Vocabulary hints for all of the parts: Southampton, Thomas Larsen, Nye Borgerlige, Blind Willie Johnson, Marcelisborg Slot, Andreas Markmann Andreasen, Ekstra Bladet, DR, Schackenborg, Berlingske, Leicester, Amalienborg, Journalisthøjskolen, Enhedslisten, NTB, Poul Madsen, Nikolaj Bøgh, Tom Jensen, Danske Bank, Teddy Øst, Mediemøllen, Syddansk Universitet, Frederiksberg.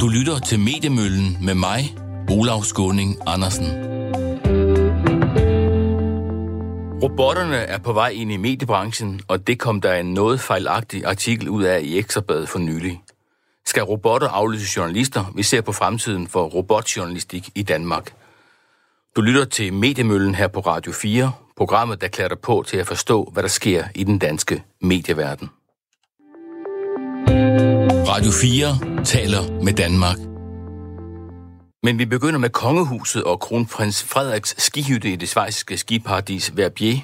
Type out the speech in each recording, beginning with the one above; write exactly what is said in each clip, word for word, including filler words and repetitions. Du lytter til Mediemøllen med mig, Olav Skåning Andersen. Robotterne er på vej ind i mediebranchen, og det kom der en noget fejlagtig artikel ud af i Ekstra Bladet for nylig. Skal robotter afløse journalister? Vi ser på fremtiden for robotjournalistik i Danmark. Du lytter til Mediemøllen her på Radio fire, programmet der klæder dig på til at forstå, hvad der sker i den danske medieverden. Radio fire taler med Danmark. Men vi begynder med kongehuset og kronprins Frederiks skihytte i det schweiziske skiparadis Verbier,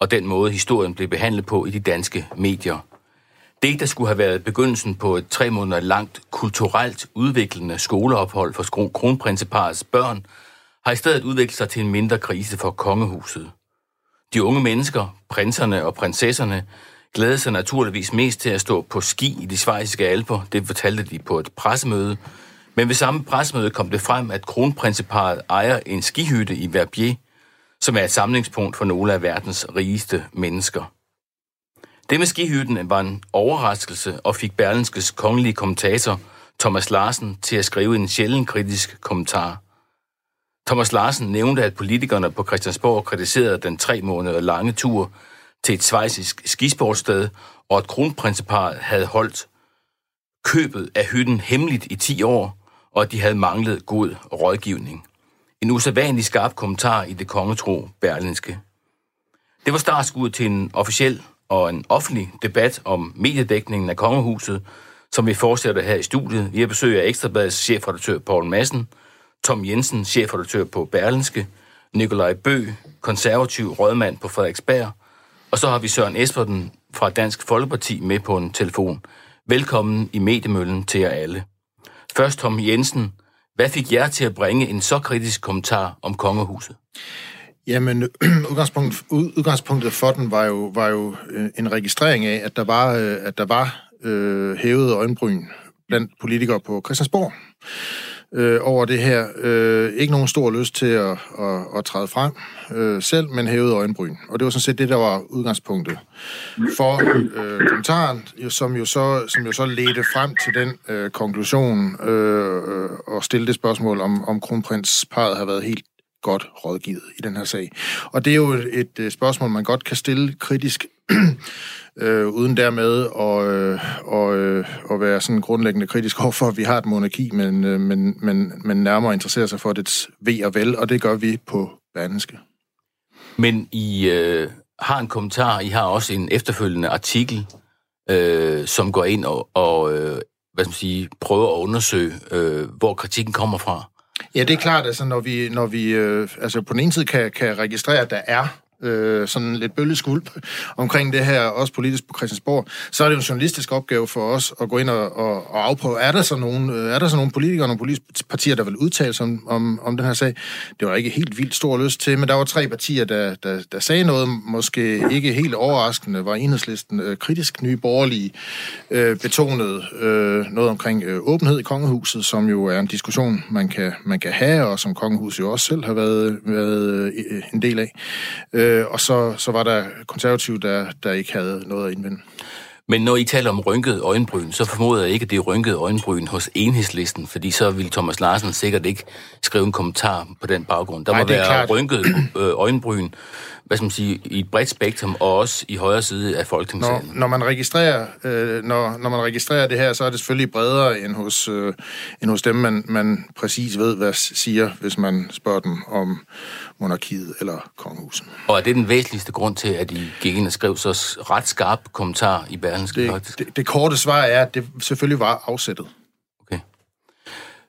og den måde historien blev behandlet på i de danske medier. Det, der skulle have været begyndelsen på et tre måneder langt, kulturelt udviklende skoleophold for kronprinseparets børn, har i stedet udviklet sig til en mindre krise for kongehuset. De unge mennesker, prinserne og prinsesserne, glædede sig naturligvis mest til at stå på ski i de schweiziske alper, det fortalte de på et pressemøde. Men ved samme pressemøde kom det frem, at kronprinseparet ejer en skihytte i Verbier, som er et samlingspunkt for nogle af verdens rigeste mennesker. Det med skihytten var en overraskelse og fik Berlingskes kongelige kommentator Thomas Larsen til at skrive en sjældent kritisk kommentar. Thomas Larsen nævnte, at politikerne på Christiansborg kritiserede den tre måneder lange tur til et schweizisk skisportssted, og at kronprinseparet havde holdt købet af hytten hemmeligt i ti år, og at de havde manglet god rådgivning. En usædvanlig skarp kommentar i det kongetro Berlingske. Det var startskuddet til en officiel og en offentlig debat om mediedækningen af kongehuset, som vi fortsætter her i studiet. Vi har besøg af Ekstra Bladets chefredaktør Poul Madsen, Tom Jensen, chefredaktør på Berlingske, Nikolaj Bøgh, konservativ rådmand på Frederiksberg, og så har vi Søren Espersen fra Dansk Folkeparti med på en telefon. Velkommen i Mediemøllen til jer alle. Først Tom Jensen, hvad fik jer til at bringe en så kritisk kommentar om kongehuset? Jamen, udgangspunktet, udgangspunktet for den var jo, var jo en registrering af, at der var, at der var øh, hævede øjenbryn blandt politikere på Christiansborg øh, over det her. Øh, ikke nogen stor lyst til at, at, at træde frem øh, selv, men hævede øjenbryn. Og det var sådan set det, der var udgangspunktet for øh, kommentaren, som jo så, som jo så ledte frem til den øh, konklusion øh, og stille det spørgsmål, om, om kronprinsparret har været helt godt rådgivet i den her sag. Og det er jo et, et spørgsmål, man godt kan stille kritisk, øh, uden dermed at, øh, og, øh, at være sådan grundlæggende kritisk overfor, at vi har et monarki, men, øh, men, men, men nærmere interesserer sig for dets ve og vel, og det gør vi på Berlingske. Men I øh, har en kommentar, I har også en efterfølgende artikel, øh, som går ind og, og øh, hvad skal man sige, prøver at undersøge, øh, hvor kritikken kommer fra. Ja, det er klart, altså, når vi, når vi øh, altså, på den ene side kan, kan registrere, at der er øh, sådan lidt bølgeskvulp omkring det her, også politisk på Christiansborg, så er det jo en journalistisk opgave for os at gå ind og, og, og afprøve, er der så nogle, er der så nogle politikere og nogle politiske partier, der vil udtale sig om, om, om den her sag? Det var ikke helt vildt stor lyst til, men der var tre partier, der, der, der sagde noget, måske ikke helt overraskende, var Enhedslisten øh, kritisk, Nye Borgerlige øh, betonede øh, noget omkring øh, åbenhed i kongehuset, som jo er en diskussion, man kan, man kan have, og som kongehuset jo også selv har været, været øh, en del af. Øh, Og så, så var der konservative, der, der ikke havde noget at indvende. Men når I taler om rynkede øjenbryn, så formoder jeg ikke, at det er rynkede øjenbryn hos Enhedslisten, fordi så ville Thomas Larsen sikkert ikke skrive en kommentar på den baggrund. Der må Nej, være rynkede øjenbryn, hvad skal man sige, i et bredt spektrum, og også i højre side af Folketingssalen. Når, når, man, registrerer, øh, når, når man registrerer det her, så er det selvfølgelig bredere end hos, øh, end hos dem, man, man præcis ved, hvad siger, hvis man spørger dem om monarkiet eller kongehuset. Og er det den væsentligste grund til, at I gik ind og skrev så ret skarp kommentar i Berlingske? Det, det, det korte svar er, at det selvfølgelig var afsættet. Okay.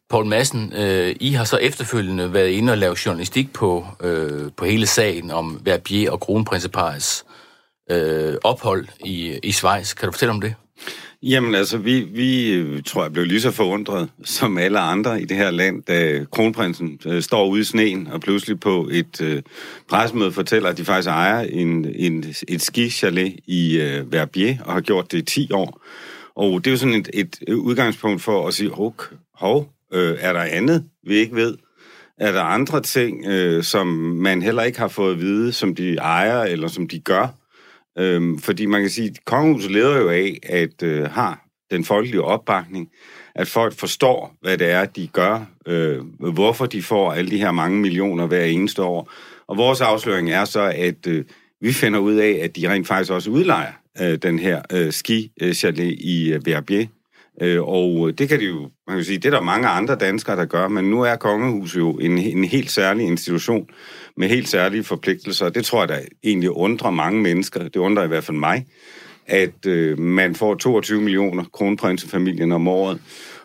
Poul Madsen, øh, I har så efterfølgende været inde og lavet journalistik på, øh, på hele sagen om Verbier og kronprinseparets øh, ophold i, i Schweiz. Kan du fortælle om det? Jamen altså, vi, vi tror jeg blev lige så forundret som alle andre i det her land, da kronprinsen øh, står ude i sneen og pludselig på et øh, pressemøde fortæller, at de faktisk ejer en, en, et skichalet i øh, Verbier og har gjort det i ti år. Og det er jo sådan et, et udgangspunkt for at sige, hov, hov øh, er der andet, vi ikke ved? Er der andre ting, øh, som man heller ikke har fået at vide, som de ejer eller som de gør? Øhm, fordi man kan sige, at kongehuset leder jo af, at øh, har den folkelige opbakning, at folk forstår, hvad det er, de gør, øh, hvorfor de får alle de her mange millioner hver eneste år. Og vores afsløring er så, at øh, vi finder ud af, at de rent faktisk også udlejer øh, den her øh, skichalet i øh, Verbier. Øh, og det kan de jo, man kan sige, det er der mange andre danskere, der gør, men nu er kongehuset jo en, en helt særlig institution med helt særlige forpligtelser, og det tror jeg, der egentlig undrer mange mennesker. Det undrer i hvert fald mig, at øh, man får toogtyve millioner kronprinsefamilien om året,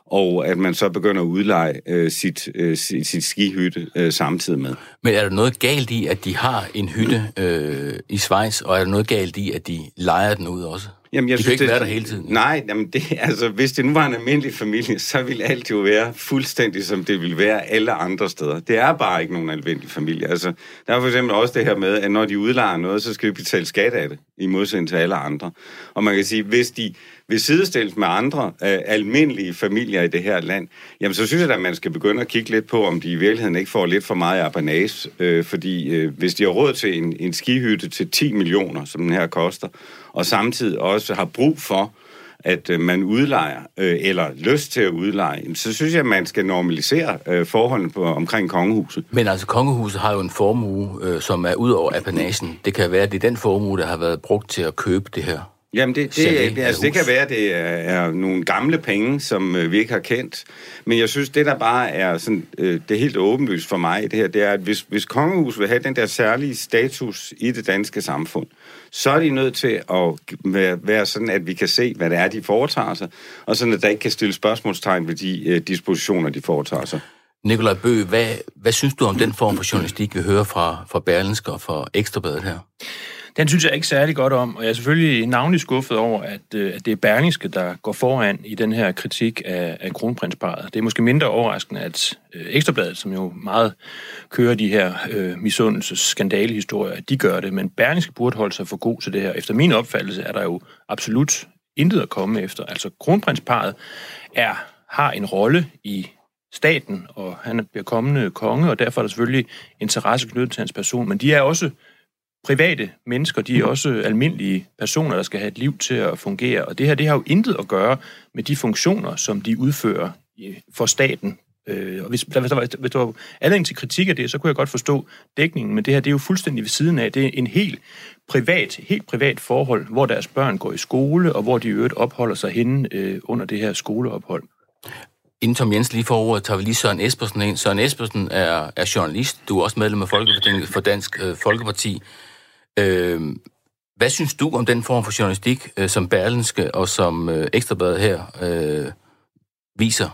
og at man så begynder at udleje øh, sit, øh, sit, sit skihytte øh, samtidig med. Men er der noget galt i, at de har en hytte øh, i Schweiz, og er der noget galt i, at de lejer den ud også? Jamen, jeg de synes, ikke det, være der hele tiden. Nej, jamen det, altså, hvis det nu var en almindelig familie, så ville alt jo være fuldstændig, som det ville være alle andre steder. Det er bare ikke nogen almindelig familie. Altså, der er for eksempel også det her med, at når de udlejer noget, så skal de betale skat af det, i modsætning til alle andre. Og man kan sige, hvis de vil sidestilles med andre øh, almindelige familier i det her land, jamen så synes jeg, at man skal begynde at kigge lidt på, om de i virkeligheden ikke får lidt for meget apanage. Øh, fordi øh, hvis de har råd til en, en skihytte til ti millioner, som den her koster, og samtidig også har brug for, at øh, man udlejer, øh, eller lyst til at udleje, så synes jeg, at man skal normalisere øh, forholdene på, omkring kongehuset. Men altså, kongehuset har jo en formue, øh, som er ud over apanagen. Det kan være, at det er den formue, der har været brugt til at købe det her. Jamen, det, det, altså, det kan være, at det er, er nogle gamle penge, som øh, vi ikke har kendt. Men jeg synes, det der bare er sådan, øh, det helt åbenlyst for mig i det her, det er, at hvis, hvis kongehuset vil have den der særlige status i det danske samfund, så er de nødt til at være sådan, at vi kan se, hvad det er, de foretager sig, og sådan, at der ikke kan stille spørgsmålstegn ved de øh, dispositioner, de foretager sig. Nikolaj Bøgh, hvad, hvad synes du om den form for journalistik, vi hører fra, fra Berlingske og fra Ekstra Bladet her? Den synes jeg ikke særlig godt om, og jeg er selvfølgelig navnlig skuffet over, at, at det er Berlingske, der går foran i den her kritik af, af kronprinsparet. Det er måske mindre overraskende, at øh, Ekstra Bladet, som jo meget kører de her øh, misundelses skandalehistorier, at de gør det, men Berlingske burde holde sig for god til det her. Efter min opfattelse er der jo absolut intet at komme efter. Altså kronprinsparet er, har en rolle i staten, og han bliver kommende konge, og derfor er der selvfølgelig interesse knyttet til hans person, men de er også private mennesker, de er også almindelige personer, der skal have et liv til at fungere, og det her, det har jo intet at gøre med de funktioner, som de udfører for staten. Og hvis der, hvis der var, hvis der var anledning til kritik af det, så kunne jeg godt forstå dækningen, men det her, det er jo fuldstændig ved siden af. Det er en helt privat, helt privat forhold, hvor deres børn går i skole, og hvor de i øvrigt opholder sig henne øh, under det her skoleophold. Inden Tom Jensen lige får ordet, tager vi lige Søren Espersen ind. Søren Espersen er, er journalist, du er også medlem af Folketinget for Dansk øh, Folkeparti. Øh, hvad synes du om den form for journalistik, øh, som Berlingske og som øh, Ekstra Bladet her øh, viser?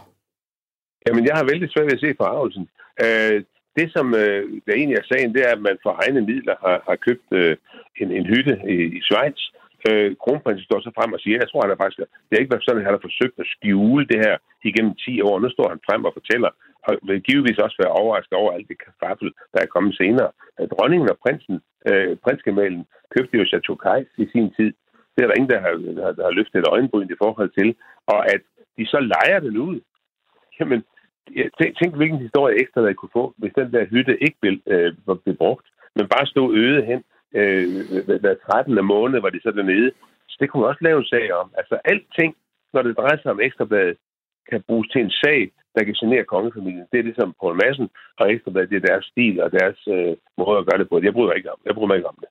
Jamen, jeg har vældig svært ved at se forargelsen. Øh, det, som øh, der egentlig er sagen, det er, at man for egne midler har, har købt øh, en, en hytte i, i Schweiz. Øh, Kronprinsen står så frem og siger, jeg tror, han er faktisk... Det har ikke været sådan, at han har forsøgt at skjule det her igennem ti år. Nu står han frem og fortæller, og vil givetvis også være overrasket over alt det kaffel, der er kommet senere. Dronningen og prinsen, øh, prinskemalen, købte jo Chateau Caix i sin tid. Det er der ingen, der har, der, der har løftet et øjenbryn i forhold til. Og at de så lejer den ud. Jamen, tænk, hvilken historie Ekstra Bladet kunne få, hvis den der hytte ikke blev, øh, blev brugt, men bare stod øde hen. Hver trettende måned var de så dernede. Så det kunne man også lave en sag om. Altså alting, når det drejer sig om Ekstra Bladet, kan bruges til en sag, der kan genere kongefamilien. Det er det, som Poul Madsen og Ekstra Bladet, det er deres stil og deres øh, måde at gøre det på. Jeg bryder mig ikke om, jeg bryder mig ikke om det.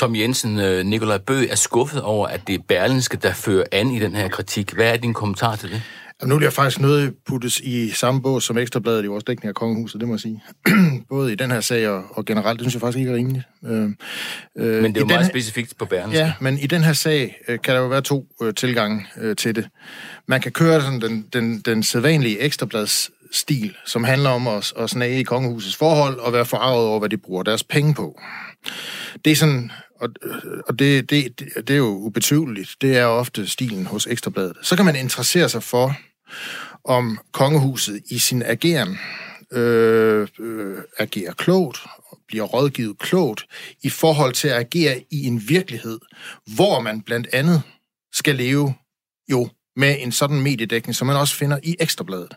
Tom Jensen, Nikolaj Bøgh er skuffet over, at det er Berlingske, der fører an i den her kritik. Hvad er din kommentar til det? Jamen, nu bliver jeg faktisk nødt til at puttes i samme bås som Ekstra Bladet i vores dækning af kongehuset, det må jeg sige. Både i den her sag og, og generelt, det synes jeg faktisk ikke er rimeligt. Øh, men det er jo meget her... specifikt på Berlingske. Ja, men i den her sag øh, kan der jo være to øh, tilgange øh, til det. Man kan køre sådan, den, den, den sædvanlige Ekstra Blads stil, som handler om at, at snage i kongehusets forhold og være forarget over, hvad de bruger deres penge på. Det er sådan... og det, det, det er jo ubetydeligt, det er ofte stilen hos Ekstra Bladet. Så kan man interessere sig for, om kongehuset i sin ageren øh, øh, agerer klogt, bliver rådgivet klogt, i forhold til at agere i en virkelighed, hvor man blandt andet skal leve jo med en sådan mediedækning, som man også finder i Ekstra Bladet.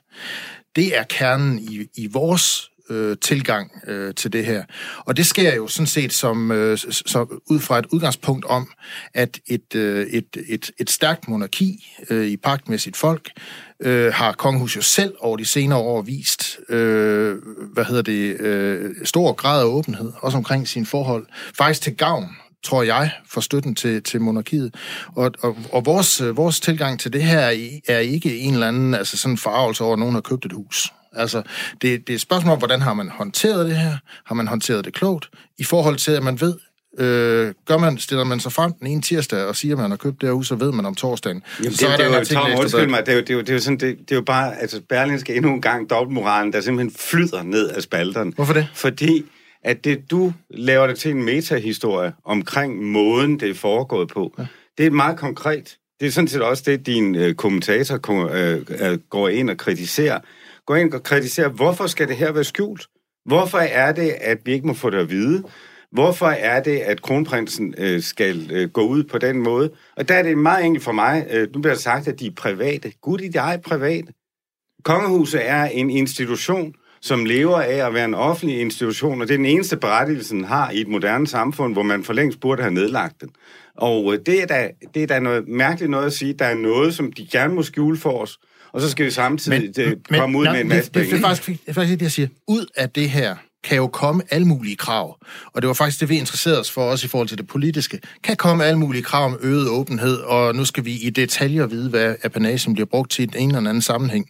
Det er kernen i, i vores øh, tilgang øh, til det her. Og det sker jo sådan set som, øh, så ud fra et udgangspunkt om, at et, øh, et, et, et stærkt monarki øh, i pagt med sit folk, øh, har kongehuset jo selv over de senere år vist, øh, hvad hedder det, øh, stor grad af åbenhed, også omkring sine forhold, faktisk til gavn, tror jeg, for støtten til, til monarkiet. Og, og, og vores, vores tilgang til det her er ikke en eller anden altså sådan forarvelse over, at nogen har købt et hus. Altså, det, det er et spørgsmål om, hvordan har man håndteret det her? Har man håndteret det klogt? I forhold til, at man ved, øh, gør man, stiller man sig frem den ene tirsdag og siger, at man har købt det her hus, så ved man om torsdagen. Jamen, så det, er det, det, er jo, Tom, undskyld mig, det er jo, det er jo, det er jo sådan, det, det er jo bare, altså Berlingske endnu en gang dobbeltmoralen, der simpelthen flyder ned af spalterne. Hvorfor det? Fordi at det, du laver det til en metahistorie omkring måden, det er foregået på, ja. Det er meget konkret. Det er sådan set også det, din øh, kommentator kom, øh, går ind og kritiserer. Går ind og kritiserer, hvorfor skal det her være skjult? Hvorfor er det, at vi ikke må få det at vide? Hvorfor er det, at kronprinsen øh, skal øh, gå ud på den måde? Og der er det meget enkelt for mig. Øh, nu bliver det sagt, at de er private. Gud, de er private. Kongehuset er en institution, som lever af at være en offentlig institution, og det er den eneste berettigelse, den har i et moderne samfund, hvor man for længst burde have nedlagt den. Og det er da, det er da noget mærkeligt noget at sige, der er noget, som de gerne må skjule for os, og så skal vi samtidig men, men, komme ud nej, med en masse penge. Det, det, det, det, det er faktisk det, jeg siger. Ud af det her kan jo komme alle mulige krav, og det var faktisk det, vi interesserede os for, også i forhold til det politiske, kan komme alle mulige krav om øget åbenhed, og nu skal vi i detaljer vide, hvad apanagen bliver brugt til i en eller anden sammenhæng.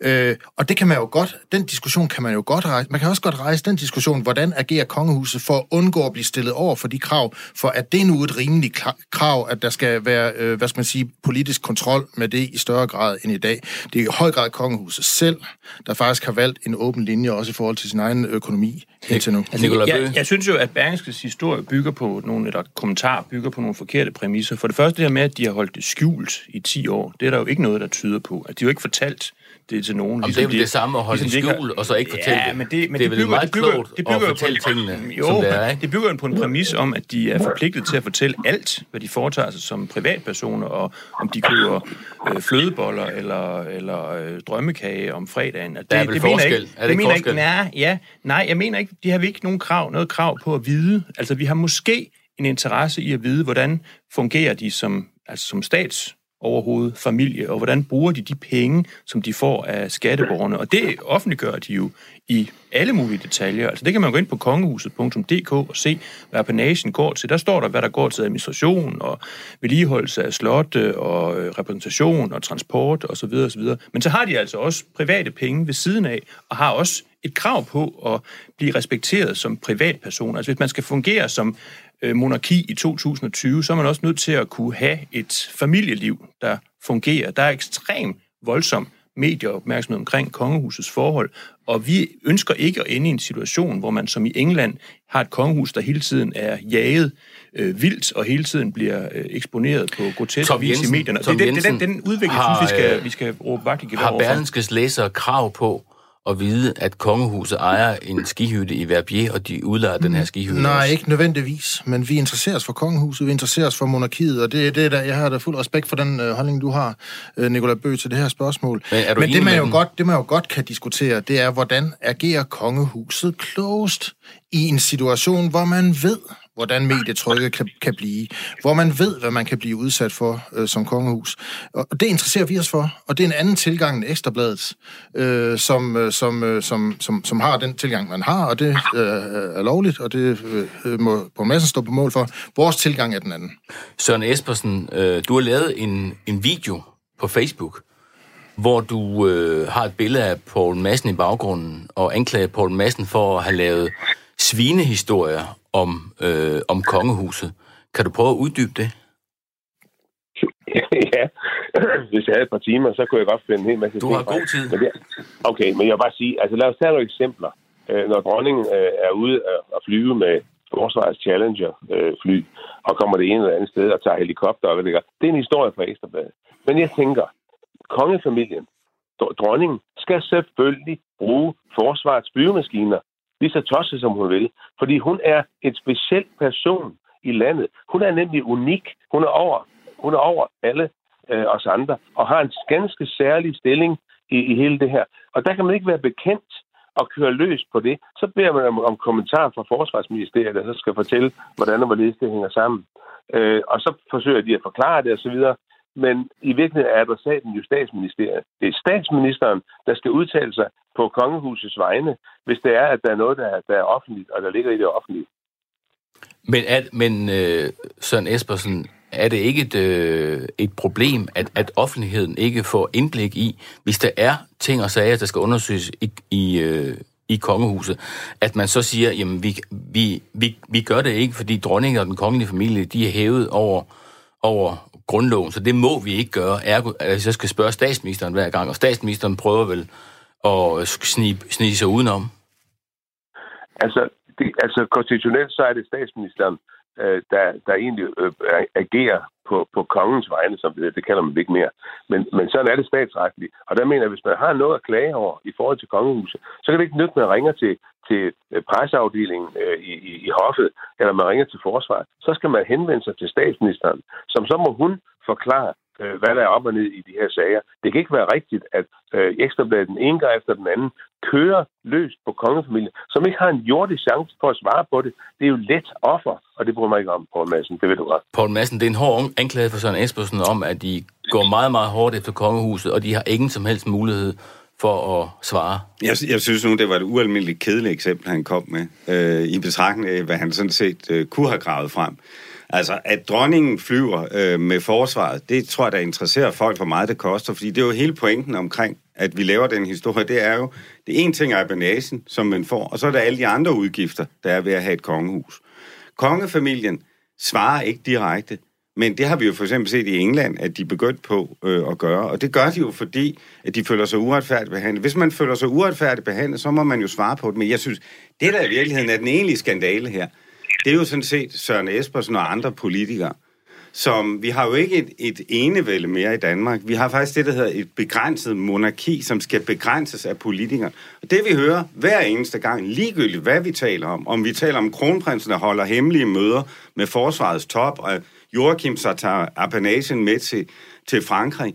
Øh, og det kan man jo godt, den diskussion kan man jo godt rejse. Man kan også godt rejse den diskussion, hvordan agerer kongehuset for at undgå at blive stillet over for de krav, for at det nu et rimeligt krav, at der skal være, øh, hvad skal man sige, politisk kontrol med det i større grad end i dag. Det er i høj grad kongehuset selv, der faktisk har valgt en åben linje, også i forhold til sin egen økonomi. Nu. Altså, jeg, jeg synes jo, at Berlingskes historie bygger på nogle, eller kommentarer bygger på nogle forkerte præmisser. For det første det her med, at de har holdt det skjult i ti år, det er der jo ikke noget, der tyder på. At de jo ikke fortalt det til nogen. Jamen, ligesom det er jo de, det samme at holde ligesom det skjult, og så ikke fortælle ja, det. Men det, men det er vel bygger, meget bygger, klogt det bygger, at fortælle på, tingene, jo, som det er, ikke? Det bygger jo på en præmis om, at de er forpligtet til at fortælle alt, hvad de foretager sig som privatpersoner, og om de køber øh, flødeboller eller, eller øh, drømmekage om fredagen. Det, der er vel det, det forskel? Ikke, er det ikke forskel? Ikke, nej, ja, nej, jeg mener ikke, de har vi ikke nogen krav, noget krav på at vide. Altså, vi har måske en interesse i at vide, hvordan fungerer de som, altså, som stats overhovedet, familie, og hvordan bruger de de penge, som de får af skatteborgerne. Og det offentliggør de jo i alle mulige detaljer. Altså det kan man gå ind på kongehuset punktum d k og se, hvad apanagen går til. Der står der, hvad der går til administration og vedligeholdelse af slotte og repræsentation og transport osv. osv. Men så har de altså også private penge ved siden af, og har også et krav på at blive respekteret som privatperson. Altså hvis man skal fungere som monarki i to tusind og tyve, så er man også nødt til at kunne have et familieliv, der fungerer. Der er ekstremt voldsom medieopmærksomhed omkring kongehusets forhold, og vi ønsker ikke at ende i en situation, hvor man som i England har et kongehus, der hele tiden er jaget øh, vildt, og hele tiden bliver øh, eksponeret på grotesk vis i medierne. Det, det, det er den, den udvikling, har, synes, vi skal, vi skal råbe vagt i gevær overfor. Har Berlingskes læsere krav på at vide, at kongehuset ejer en skihytte i Verbier, og de udlejer den her skihytte? Nej, også. Ikke nødvendigvis, men vi interesserer os for kongehuset, vi interesserer os for monarkiet, og det er det, der, jeg har da fuld respekt for den øh, holdning, du har, øh, Nikolaj Bøgh, til det her spørgsmål. Men, men det, man jo godt, det, man jo godt kan diskutere, det er, hvordan agerer kongehuset klogest i en situation, hvor man ved, hvordan medietrykket kan, kan blive, hvor man ved, hvad man kan blive udsat for øh, som kongehus. Og det interesserer vi os for, og det er en anden tilgang end Ekstra Bladet, øh, som, øh, som, øh, som, som, som har den tilgang, man har, og det øh, er lovligt, og det øh, må på massen stå på mål for. Vores tilgang er den anden. Søren Espersen, øh, du har lavet en, en video på Facebook, hvor du øh, har et billede af Poul Madsen i baggrunden, og anklager Poul Madsen for at have lavet svinehistorier om, øh, om kongehuset. Kan du prøve at uddybe det? Ja, hvis jeg havde et par timer, så kunne jeg godt finde en hel masse. Du har god tid. Okay, men jeg vil bare sige, altså lad os tage nogle eksempler. Når dronningen er ude at flyve med forsvarets Challenger-fly, og kommer det ene eller andet sted og tager helikopter og hvad det gør, det er en historie fra Ekstra Bladet. Men jeg tænker, kongefamilien, dronningen, skal selvfølgelig bruge forsvarets flyvemaskiner, lige så tosset, som hun vil. Fordi hun er en speciel person i landet. Hun er nemlig unik. Hun er over, hun er over alle øh, os andre, og har en ganske særlig stilling i, i hele det her. Og der kan man ikke være bekendt og kører løs på det, så beder man om, om kommentarer fra Forsvarsministeriet, der så skal fortælle, hvordan og hvorledes det hænger sammen. Øh, og så forsøger de at forklare det osv., men i virkeligheden er adressaten jo statsministeriet. Det er statsministeren, der skal udtale sig på kongehusets vegne, hvis det er, at der er noget, der er, der er offentligt, og der ligger i det offentlige. Men, at, men øh, Søren Espersen, er det ikke et, øh, et problem, at, at offentligheden ikke får indblik i, hvis der er ting og sager, der skal undersøges i, i, øh, i kongehuset, at man så siger, jamen vi, vi, vi, vi gør det ikke, fordi dronningen og den kongelige familie, de er hævet over, over grundloven, så det må vi ikke gøre. Ergo, altså, jeg skal spørge statsministeren hver gang, og statsministeren prøver vel at snige, snige sig udenom? Altså, det, altså konstitutionelt så er det statsministeren, Der, der egentlig øh, agerer på, på kongens vegne, som det, det kalder man ikke mere. Men, men sådan er det statsretligt. Og der mener jeg, at hvis man har noget at klage over i forhold til kongehuset, så kan det ikke nytte, at man ringer til, til presseafdelingen øh, i, i, i hoffet, eller man ringer til forsvaret. Så skal man henvende sig til statsministeren, som så må hun forklare, øh, hvad der er op og ned i de her sager. Det kan ikke være rigtigt, at øh, Ekstra Bladet den ene gang efter den anden kører løst på kongefamilien, som ikke har en jordig chance for at svare på det. Det er jo let offer, og det bruger man ikke om, Poul Madsen. Det ved du godt. Poul Madsen, det er en hård anklage for Søren Espersen om, at de går meget, meget hårdt efter kongehuset, og de har ingen som helst mulighed for at svare. Jeg, jeg synes nu, det var et ualmindeligt kedeligt eksempel, han kom med, øh, i betragtning af, hvad han sådan set øh, kunne have gravet frem. Altså, at dronningen flyver øh, med forsvaret, det tror jeg, der interesserer folk, hvor meget det koster, fordi det er jo hele pointen omkring, at vi laver den historie, det er jo, det ene ting er banasen, som man får, og så er der alle de andre udgifter, der er ved at have et kongehus. Kongefamilien svarer ikke direkte, men det har vi jo for eksempel set i England, at de er begyndt på øh, at gøre, og det gør de jo, fordi at de føler sig uretfærdigt behandlet. Hvis man føler sig uretfærdigt behandlet, så må man jo svare på det, men jeg synes, det der i virkeligheden er den egentlige skandale her, det er jo sådan set Søren Espersen og andre politikere, som vi har jo ikke et, et enevælde mere i Danmark. Vi har faktisk det, der hedder et begrænset monarki, som skal begrænses af politikere. Og det vi hører hver eneste gang, ligegyldigt hvad vi taler om, om vi taler om kronprinsen, der holder hemmelige møder med forsvarets top, og Joachim så tager Amalienborg med til, til Frankrig,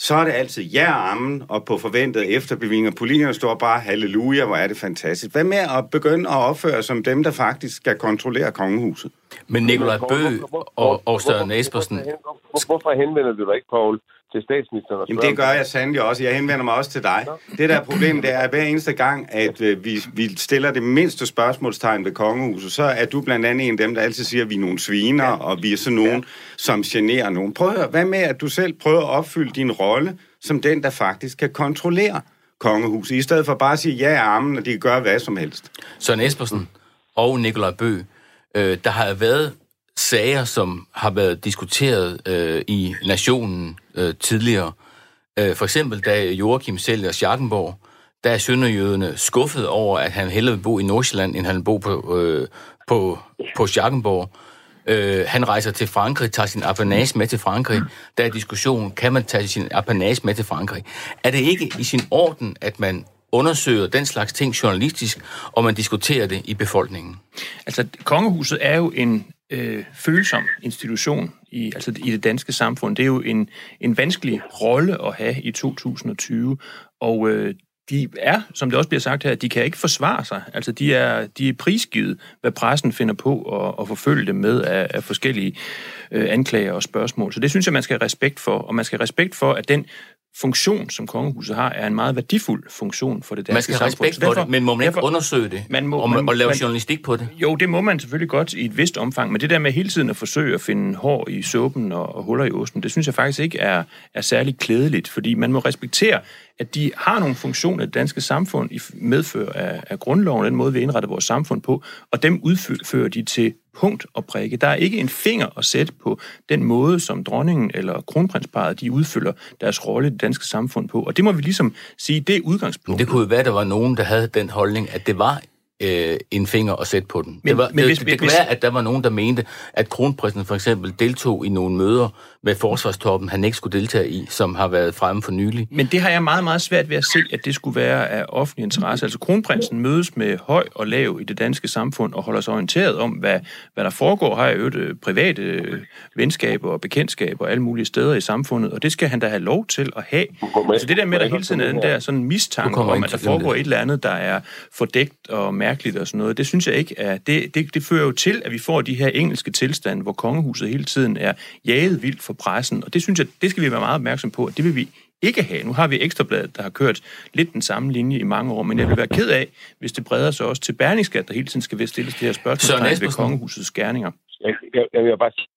så er det altid ja og amen, og på forventet efterbevillinger. Politikerne står bare, halleluja, hvor er det fantastisk. Hvad med at begynde at opføre som dem, der faktisk skal kontrollere kongehuset? Men Nikolaj Bøgh og, og Søren Espersen... Hvorfor, hvorfor henvender du dig ikke, Poul, til statsministeren? Jamen, det gør jeg sandelig også. Jeg henvender mig også til dig. Det der problem, det er, at hver eneste gang, at vi, vi stiller det mindste spørgsmålstegn ved kongehuset, så er du blandt andet en af dem, der altid siger, at vi er nogle sviner, og vi er sådan nogen, som generer nogen. Prøv at høre, hvad med, at du selv prøver at opfylde din rolle som den, der faktisk kan kontrollere kongehuset, i stedet for bare at sige ja i armen, og de kan gøre hvad som helst. Søren Espersen og Nikolaj Bøgh, Øh, der har været sager, som har været diskuteret øh, i Nationen øh, tidligere. Øh, for eksempel, da Joachim sælger Schackenborg, der er sønderjøderne skuffet over, at han hellere vil bo i Nordsjælland, end han vil bo på, øh, på, på Schackenborg. Øh, han rejser til Frankrig, tager sin apanage med til Frankrig. Der er diskussion, kan man tage sin apanage med til Frankrig? Er det ikke i sin orden, at man undersøger den slags ting journalistisk, og man diskuterer det i befolkningen? Altså, kongehuset er jo en øh, følsom institution i, altså, i det danske samfund. Det er jo en, en vanskelig rolle at have i to tusind og tyve, og øh, de er, som det også bliver sagt her, de kan ikke forsvare sig. Altså, de er, de er prisgivet, hvad pressen finder på og, og forfølge dem med af, af forskellige øh, anklager og spørgsmål. Så det synes jeg, man skal have respekt for, og man skal have respekt for, at den funktion, som kongehuset har, er en meget værdifuld funktion for det danske samfund. Man skal have respekt for det, men må man ikke undersøge det man må, og, man, og lave man, journalistik på det? Jo, det må man selvfølgelig godt i et vist omfang, men det der med hele tiden at forsøge at finde hår i suppen og, og huller i osten, det synes jeg faktisk ikke er, er særlig klædeligt, fordi man må respektere, at de har nogle funktioner i det danske samfund i medfør af, af grundloven, den måde, vi indretter vores samfund på, og dem udfører de til punkt og prikke. Der er ikke en finger at sætte på den måde, som dronningen eller kronprinsparet, de udfylder deres rolle i det danske samfund på. Og det må vi ligesom sige, det er udgangspunktet. Det kunne jo være, at der var nogen, der havde den holdning, at det var øh, en finger at sætte på den. Men, det var, men det, hvis, det, det hvis, kan være, at der var nogen, der mente, at kronprinsen for eksempel deltog i nogle møder med forsvarstoppen, han ikke skulle deltage i, som har været fremme for nylig. Men det har jeg meget, meget svært ved at se, at det skulle være af offentlig interesse. Altså kronprinsen mødes med høj og lav i det danske samfund og holder sig orienteret om, hvad, hvad der foregår. Har jo et private venskaber og bekendtskaber og alle mulige steder i samfundet, og det skal han da have lov til at have. Så det der med, der hele tiden er den der sådan mistanke om, at der foregår et eller andet, der er fordækt og mærkeligt og sådan noget, det synes jeg ikke er... Det, det, det fører jo til, at vi får de her engelske tilstande, hvor kongehuset hele tiden er jaget vildt for pressen, og det synes jeg, det skal vi være meget opmærksom på, at det vil vi ikke have. Nu har vi Ekstra Bladet, der har kørt lidt den samme linje i mange år, men jeg vil være ked af, hvis det breder sig også til Berlingske, der hele tiden skal vil stilles det her spørgsmål ved kongehusets gerninger. Jeg, jeg, jeg vil bare sige,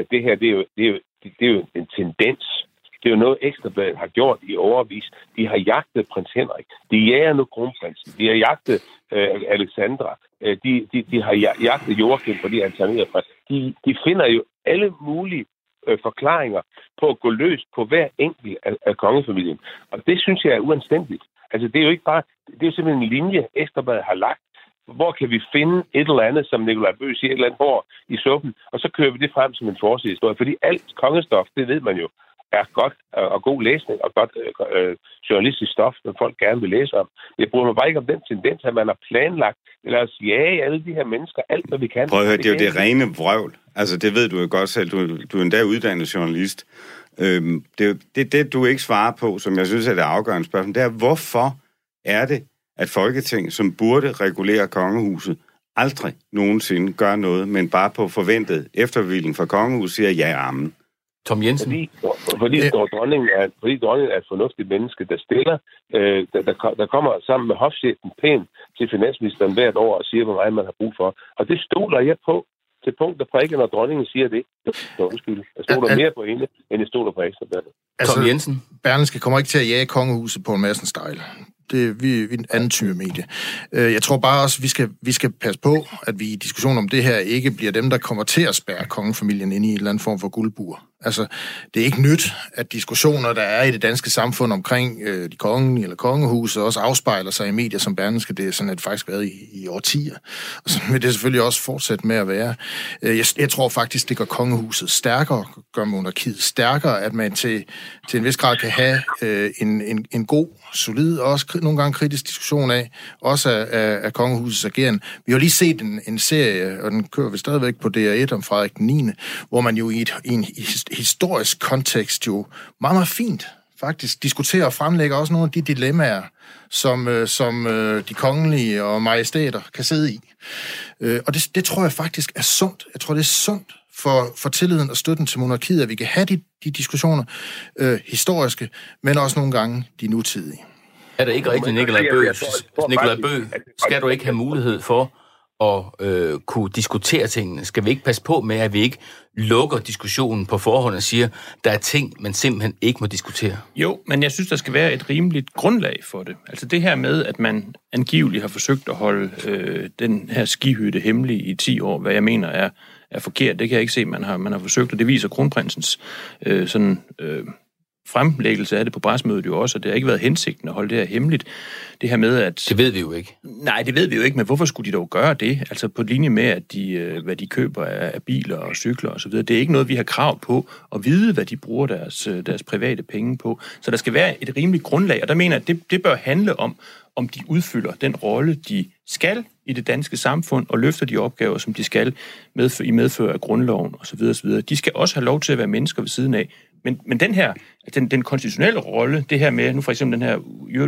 at det her, det er, jo, det, er jo, det er jo en tendens. Det er jo noget, Ekstra Bladet har gjort i overvis. De har jagtet prins Henrik. De jager nu kronprinsen. De har jagtet øh, Alexandra. De, de, de har jagtet Joachim, fordi han tager ned af prins. De, de finder jo alle mulige øh, forklaringer på at gå løs på hver enkelt af, af kongefamilien. Og det synes jeg er uanstændigt. Altså, det er jo ikke bare... Det er simpelthen en linje, Ekstra Bladet har lagt. Hvor kan vi finde et eller andet, som Nikolaj Bøgh siger, et eller andet hår i suppen, og så kører vi det frem som en forsidehistorie. Fordi alt kongestof, det ved man jo, er godt og god læsning og godt øh, journalistisk stof, som folk gerne vil læse om. Jeg bruger mig bare ikke om den tendens, at man har planlagt, eller at jage alle de her mennesker, alt hvad vi kan. Prøv at høre, det er jo det rene vrøvl. Altså, det ved du jo godt selv. Du, du er endda uddannet journalist. Øhm, det, det, det, du ikke svarer på, som jeg synes er det afgørende spørgsmål, det er, hvorfor er det, at Folketinget, som burde regulere kongehuset, aldrig nogensinde gør noget, men bare på forventet eftervilling fra kongehuset siger ja og amen. Tom Jensen? Fordi, fordi, Æ... dronningen, er, fordi dronningen er et fornuftigt menneske, der stiller, øh, der, der, der kommer sammen med hofchefen pænt til finansministeren hvert år og siger, hvor meget man har brug for. Og det stoler jeg på. Til punkt, der prikker, når dronningen siger det. Så undskyld. Jeg stoler mere på hende, end jeg stoler på Ekstra Bladet. Altså, Tom Jensen? Berlingske kommer ikke til at jage kongehuset på en massen style. Det, vi, vi er en anden type medie. Jeg tror bare også, at vi skal, vi skal passe på, at vi i diskussionen om det her ikke bliver dem, der kommer til at spærre kongefamilien ind i en eller anden form for guldbur. Altså, det er ikke nyt, at diskussioner, der er i det danske samfund omkring øh, de kongen eller kongehuset, også afspejler sig i medier som Berlingske. Det er sådan, at det faktisk har været i, i årtier. Og så vil det selvfølgelig også fortsætte med at være. Jeg, jeg tror faktisk, det gør kongehuset stærkere, gør monarkiet stærkere, at man til, til en vis grad kan have øh, en, en, en god, solid og også nogle gange kritisk diskussion af, også af, af, af kongehusets ageren. Vi har lige set en, en serie, og den kører vi stadigvæk på D R et om Frederik den niende, hvor man jo i, et, i en historisk kontekst jo meget, meget fint faktisk diskuterer og fremlægger også nogle af de dilemmaer, som, som de kongelige og majestæter kan sidde i. Og det, det tror jeg faktisk er sundt. Jeg tror, det er sundt for, for tilliden og støtten til monarkiet, at vi kan have de, de diskussioner øh, historiske, men også nogle gange de nutidige. Er det ikke rigtigt, Nikolaj Bøgh? Nikolaj Bøgh, skal du ikke have mulighed for og øh, kunne diskutere tingene? Skal vi ikke passe på med, at vi ikke lukker diskussionen på forhånd og siger, der er ting, man simpelthen ikke må diskutere? Jo, men jeg synes, der skal være et rimeligt grundlag for det. Altså det her med, at man angiveligt har forsøgt at holde øh, den her skihytte hemmelig i ti år, hvad jeg mener er, er forkert, det kan jeg ikke se, man har, man har forsøgt, og det viser kronprinsens øh, sådan... Øh, fremlæggelse af det på pressemødet jo også, og det har ikke været hensigten at holde det her hemmeligt. Det her med, at... Det ved vi jo ikke. Nej, det ved vi jo ikke, men hvorfor skulle de dog gøre det? Altså på linje med, at de, hvad de køber af biler og cykler osv., det er ikke noget, vi har krav på at vide, hvad de bruger deres, deres private penge på. Så der skal være et rimeligt grundlag, og der mener jeg, at det, det bør handle om, om de udfylder den rolle, de skal i det danske samfund, og løfter de opgaver, som de skal medføre, i medføre af grundloven osv. osv. De skal også have lov til at være mennesker ved siden af. Men, men den her, den, den konstitutionelle rolle, det her med, nu for eksempel den her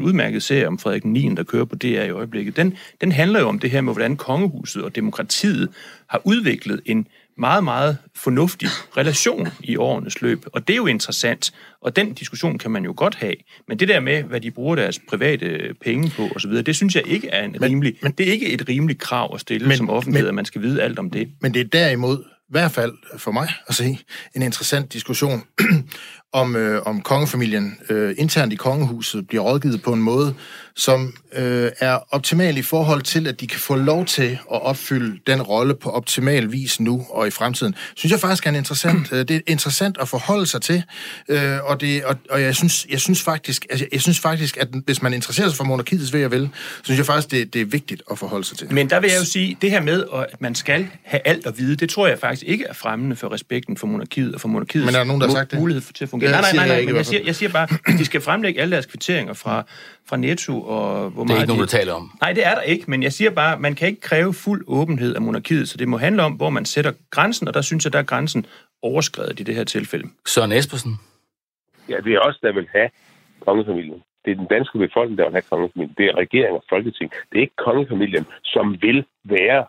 udmærkede serie om Frederik den niende, der kører på D R i øjeblikket, den, den handler jo om det her med, hvordan kongehuset og demokratiet har udviklet en meget, meget fornuftig relation i årenes løb. Og det er jo interessant, og den diskussion kan man jo godt have. Men det der med, hvad de bruger deres private penge på osv., det synes jeg ikke er en rimelig... Men, det er ikke et rimeligt krav at stille men, som offentlighed, men, at man skal vide alt om det. Men det er derimod, i hvert fald for mig at se, en interessant diskussion om, øh, om kongefamilien øh, internt i kongehuset bliver rådgivet på en måde, som øh, er optimal i forhold til, at de kan få lov til at opfylde den rolle på optimal vis nu og i fremtiden. Synes jeg faktisk er en interessant, øh, det er interessant at forholde sig til, øh, og, det, og, og jeg, synes, jeg, synes faktisk, altså, jeg synes faktisk, at hvis man interesserer sig for monarkiets ved og vel, synes jeg faktisk, det, det er vigtigt at forholde sig til. Men der vil jeg jo sige, det her med, at man skal have alt at vide, det tror jeg faktisk ikke er fremmende for respekten for monarkiet og for monarkiets men er der nogen, der har sagt mulighed for, til at fungere. Ja, nej, nej, nej, nej, jeg, nej, jeg, siger, jeg siger bare, at de skal fremlægge alle deres kvitteringer fra, fra Netto og hvor meget... Det er meget ikke nogen, de... du taler om. Nej, det er der ikke, men jeg siger bare, man kan ikke kræve fuld åbenhed af monarkiet, så det må handle om, hvor man sætter grænsen, og der synes jeg, der er grænsen overskredet i det her tilfælde. Søren Espersen? Ja, det er også der vil have kongefamilien. Det er den danske befolkning, der vil have kongefamilien. Det er regering og folketing. Det er ikke kongefamilien, som vil være.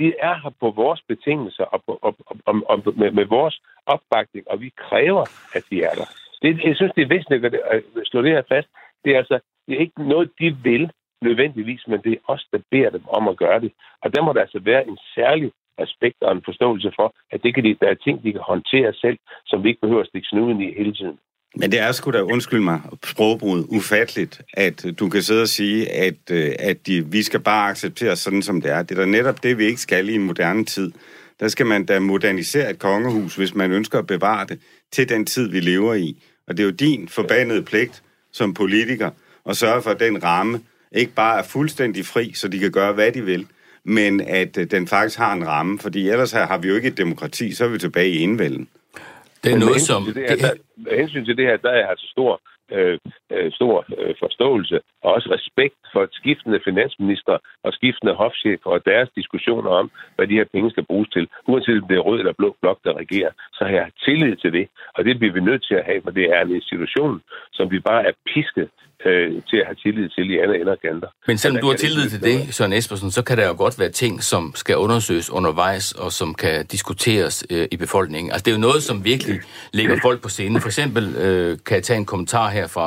De er her på vores betingelser og, på, og, og, og med, med vores opbakning, og vi kræver, at de er der. Det, jeg synes, det er væsentligt at slå det her fast. Det er altså det er ikke noget, de vil nødvendigvis, men det er os, der beder dem om at gøre det. Og der må der altså være en særlig aspekt og en forståelse for, at det kan de, der er ting, de kan håndtere selv, som vi ikke behøver at stikke snuden i hele tiden. Men det er sgu da, undskyld mig, sprogbruget ufatteligt, at du kan sidde og sige, at, at de, vi skal bare acceptere sådan, som det er. Det er da netop det, vi ikke skal i en moderne tid. Der skal man da modernisere et kongehus, hvis man ønsker at bevare det, til den tid, vi lever i. Og det er jo din forbandede pligt som politiker at sørge for, at den ramme ikke bare er fuldstændig fri, så de kan gøre, hvad de vil, men at den faktisk har en ramme, fordi ellers har vi jo ikke et demokrati, så er vi tilbage i enevælden. Det er noget, som... Med hensyn til det her, der, hensyn til det her, der er altså stor, øh, stor øh, forståelse og også respekt for skiftende finansminister og skiftende hofchefer og deres diskussioner om, hvad de her penge skal bruges til. Uanset om det er rød eller blå blok, der regerer, så har jeg tillid til det. Og det bliver vi nødt til at have, for det er en institution, som vi bare er pisket øh, til at have tillid til i andre ender. Men selvom du har tillid til det, Søren Espersen, så kan der jo godt være ting, som skal undersøges undervejs og som kan diskuteres øh, i befolkningen. Altså det er jo noget, som virkelig lægger folk på scenen. For eksempel øh, kan jeg tage en kommentar her fra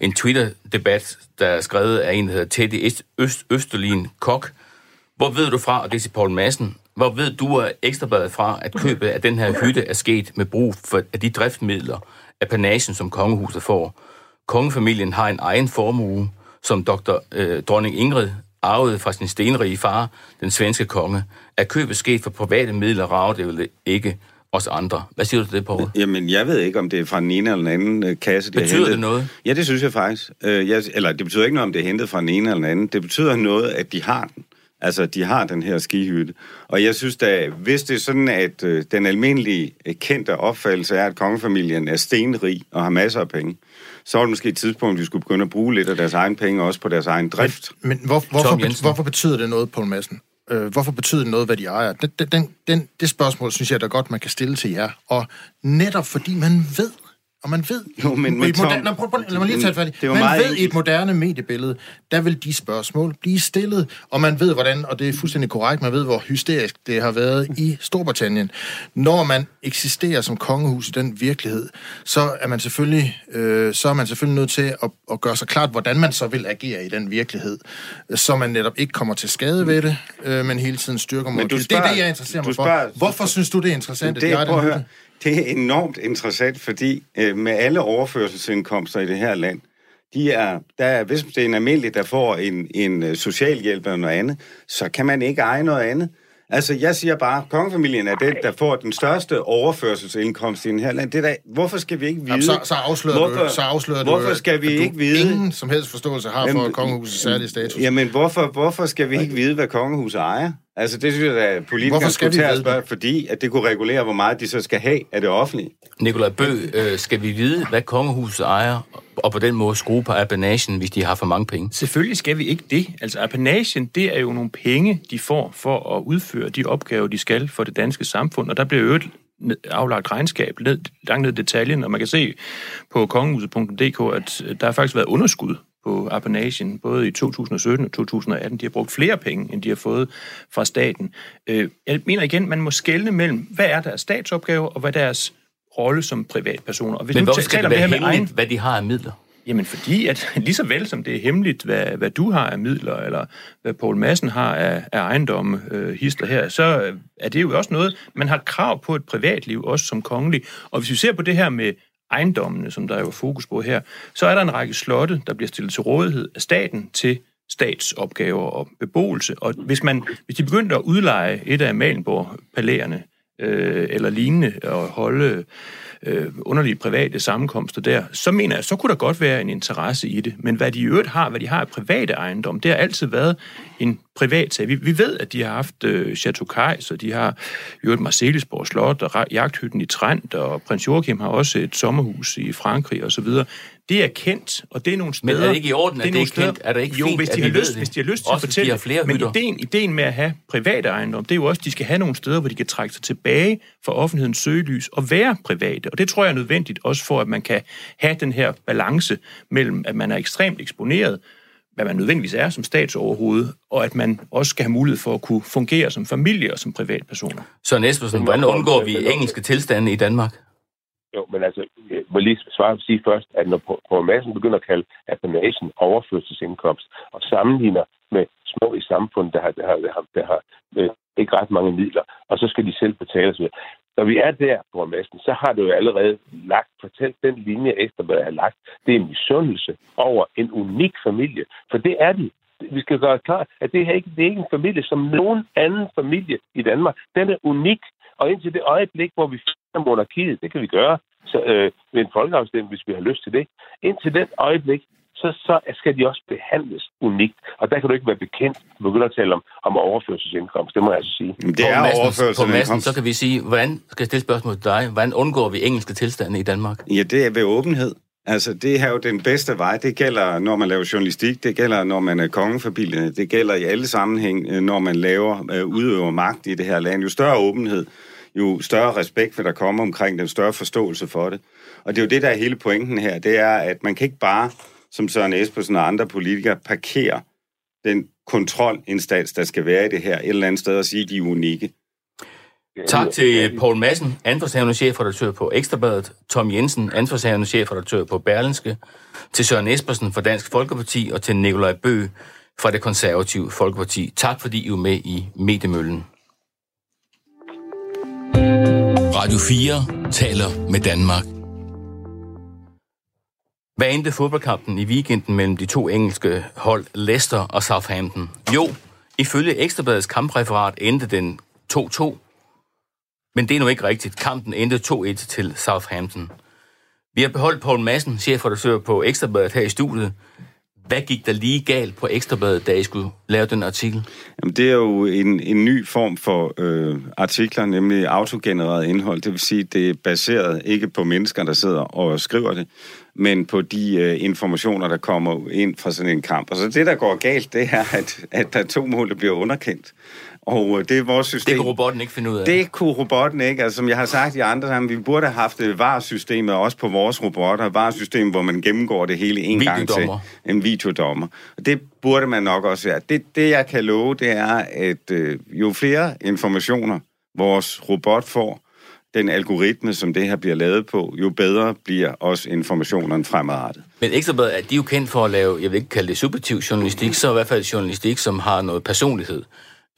en Twitter-debat, der er skrevet af en, der hedder Teddy Øst, Østerlin Kok. Hvor ved du fra, og det er til Poul Madsen, hvor ved du af Ekstra Bladet fra, at købet af den her hytte er sket med brug af de driftsmidler af panagen, som kongehuset får? Kongefamilien har en egen formue, som doktor Øh, dronning Ingrid arvede fra sin stenrige far, den svenske konge. Er købet sket for private midler, rager det jo ikke os andre. Hvad siger du til det, Poul? Jamen, jeg ved ikke, om det er fra den ene eller den anden kasse. Det betyder det noget? Ja, det synes jeg faktisk. Øh, jeg, eller det betyder ikke noget, om det er hentet fra den ene eller den anden. Det betyder noget, at de har den. Altså, de har den her skihytte. Og jeg synes da, hvis det er sådan, at øh, den almindelige kendte opfattelse er, at kongefamilien er stenrig og har masser af penge, så var det måske et tidspunkt, de skulle begynde at bruge lidt af deres egen penge, også på deres egen drift. Men, men hvor, hvorfor, be, hvorfor betyder det noget, Poul Madsen? Øh, hvorfor betyder det noget, hvad de ejer? Den, den, den, det spørgsmål, synes jeg da godt, man kan stille til jer. Og netop fordi man ved, og man ved, jo, men, men, moderne, Tom, prøv, prøv, lad mig lige tage det færdigt. Det man ved i et moderne mediebillede, der vil de spørgsmål blive stillet, og man ved hvordan, og det er fuldstændig korrekt, man ved, hvor hysterisk det har været i Storbritannien. Når man eksisterer som kongehus i den virkelighed, så er man selvfølgelig, øh, så er man selvfølgelig nødt til at, at gøre sig klart, hvordan man så vil agere i den virkelighed, så man netop ikke kommer til skade ved det, øh, men hele tiden styrker mod det. Det er det, jeg interesserer mig for. Hvorfor synes du, det er interessant, at det er den højde? Det er enormt interessant, fordi øh, med alle overførselsindkomster i det her land, de er, der er, hvis det er en almindelig, der får en, en socialhjælp eller noget andet, så kan man ikke eje noget andet. Altså, jeg siger bare, at kongefamilien er den, der får den største overførselsindkomst i det her land. Det der, hvorfor skal vi ikke vide... Jamen, så, så afslører hvorfor, du, så afslører hvorfor skal vi ikke vide... ingen som helst forståelse har for kongehusets særlige status. Jamen, hvorfor, hvorfor skal vi ikke vide, hvad kongehuset ejer? Altså, det synes jeg, at politikere skal tage at spørge, fordi at det kunne regulere, hvor meget de så skal have af det offentlige. Nikolaj Bøgh, øh, skal vi vide, hvad kongehuset ejer, og på den måde skrue på apanagen, hvis de har for mange penge? Selvfølgelig skal vi ikke det. Altså, apanagen, det er jo nogle penge, de får for at udføre de opgaver, de skal for det danske samfund, og der bliver øvrigt aflagt regnskab ned, langt ned i detaljen, og man kan se på kongehuset punktum d k, at der har faktisk været underskud på apanagen, både i to tusind og sytten og to tusind og atten. De har brugt flere penge, end de har fået fra staten. Jeg mener igen, man må skelne mellem, hvad er deres statsopgave, og hvad deres rolle som privatpersoner. Og hvis Men hvorfor skal det være hemmeligt, egen... hvad de har af midler? Jamen fordi, at lige så vel som det er hemmeligt, hvad, hvad du har af midler, eller hvad Poul Madsen har af, af ejendomme, øh, hister her, så er det jo også noget, man har krav på et privatliv, også som kongelig. Og hvis vi ser på det her med ejendommene, som der er jo fokus på her, så er der en række slotte, der bliver stillet til rådighed af staten til statsopgaver og beboelse. Og hvis, man, hvis de begyndte at udleje et af Amalienborg-palæerne øh, eller lignende og holde øh, underlige private sammenkomster der, så mener jeg, så kunne der godt være en interesse i det. Men hvad de i øvrigt har, hvad de har af private ejendom, det har altid været en privat sag. Vi, vi ved, at de har haft øh, Chateau Caix, og de har i øvrigt Marcelisborg Slot og jagthytten i Trent, og prins Joachim har også et sommerhus i Frankrig osv. Det er kendt, og det er nogle steder... Men er det ikke i orden, at det er det kendt? Er det ikke fint, jo, hvis de har lyst, hvis de har lyst til at fortælle de flere men ideen, ideen med at have private ejendom, det er jo også, at de skal have nogle steder, hvor de kan trække sig tilbage fra offentlighedens søgelys og være private. Og det tror jeg er nødvendigt også for, at man kan have den her balance mellem, at man er ekstremt eksponeret, hvad man nødvendigvis er som statsoverhoved, og at man også skal have mulighed for at kunne fungere som familie og som privatpersoner. Søren Espersen, hvordan undgår vi engelske tilstande i Danmark? Jo, men altså, jeg må lige svare og sige først, at når Poul Madsen begynder at kalde apanagen overførselsindkomst og sammenligner med små i samfundet, der har, der har, der har, der har øh, ikke ret mange midler, og så skal de selv betale sig. Når vi er der, Poul Madsen, så har du jo allerede lagt, fortalt den linje, Ekstra Bladet har lagt, det er misundelse over en unik familie, for det er de. Vi skal gøre klart, at det her ikke, det er ikke en familie som nogen anden familie i Danmark. Den er unik, og indtil det øjeblik, hvor vi finder monarkiet, det kan vi gøre så, øh, ved en folkeafstemning, hvis vi har lyst til det. Indtil det øjeblik, så, så skal de også behandles unikt. Og der kan du ikke være bekendt, at begynde at tale om, om overførselsindkomst. Det må jeg altså sige. Det er overførselsindkomst. Så kan vi sige, hvordan skal jeg stille spørgsmål til dig? Hvordan undgår vi engelske tilstande i Danmark? Ja, det er ved åbenhed. Altså, det er jo den bedste vej. Det gælder, når man laver journalistik, det gælder, når man er kongefamilie, det gælder i alle sammenhæng, når man laver øh, udøver magt i det her land. Jo større åbenhed, jo større respekt, hvad der kommer omkring den større forståelse for det. Og det er jo det, der er hele pointen her, det er, at man kan ikke bare, som Søren Espersen og andre politikere, parkere den kontrolinstans, der skal være i det her et eller andet sted og sige, de er unikke. Tak til Poul Madsen, ansvarshavende chefredaktør på Ekstra Bladet, Tom Jensen, ansvarshavende chefredaktør på Berlingske, til Søren Espersen fra Dansk Folkeparti og til Nikolaj Bøgh fra Det Konservative Folkeparti. Tak fordi I var med i Mediemøllen. Radio fire taler med Danmark. Hvad endte fodboldkampen i weekenden mellem de to engelske hold Leicester og Southampton? Jo, ifølge Ekstra Bladets kampreferat endte den to-to. Men det er nu ikke rigtigt. Kampen endte to-et til Southampton. Vi har beholdt Poul Madsen, chefredaktør på Ekstra Bladet, her i studiet. Hvad gik der lige galt på Ekstra Bladet, da I skulle lave den artikel? Jamen, det er jo en, en ny form for øh, artikler, nemlig autogenereret indhold. Det vil sige, at det er baseret ikke på mennesker, der sidder og skriver det, men på de øh, informationer, der kommer ind fra sådan en kamp. Og så det, der går galt, det er, at, at der to mål, der bliver underkendt. Og det er vores system. Det kunne robotten ikke finde ud af. Det kunne robotten ikke. Altså, som jeg har sagt i andre sammen, vi burde have haft V A R-systemet også på vores robotter. V A R-system, hvor man gennemgår det hele en gang til. En videodommer. Og det burde man nok også være. Det, det jeg kan love, det er, at øh, jo flere informationer vores robot får, den algoritme, som det her bliver lavet på, jo bedre bliver også informationerne fremadrettet. Men Ekstra Bladet, de er jo kendt for at lave, jeg vil ikke kalde det subjektiv journalistik, så i hvert fald journalistik, som har noget personlighed.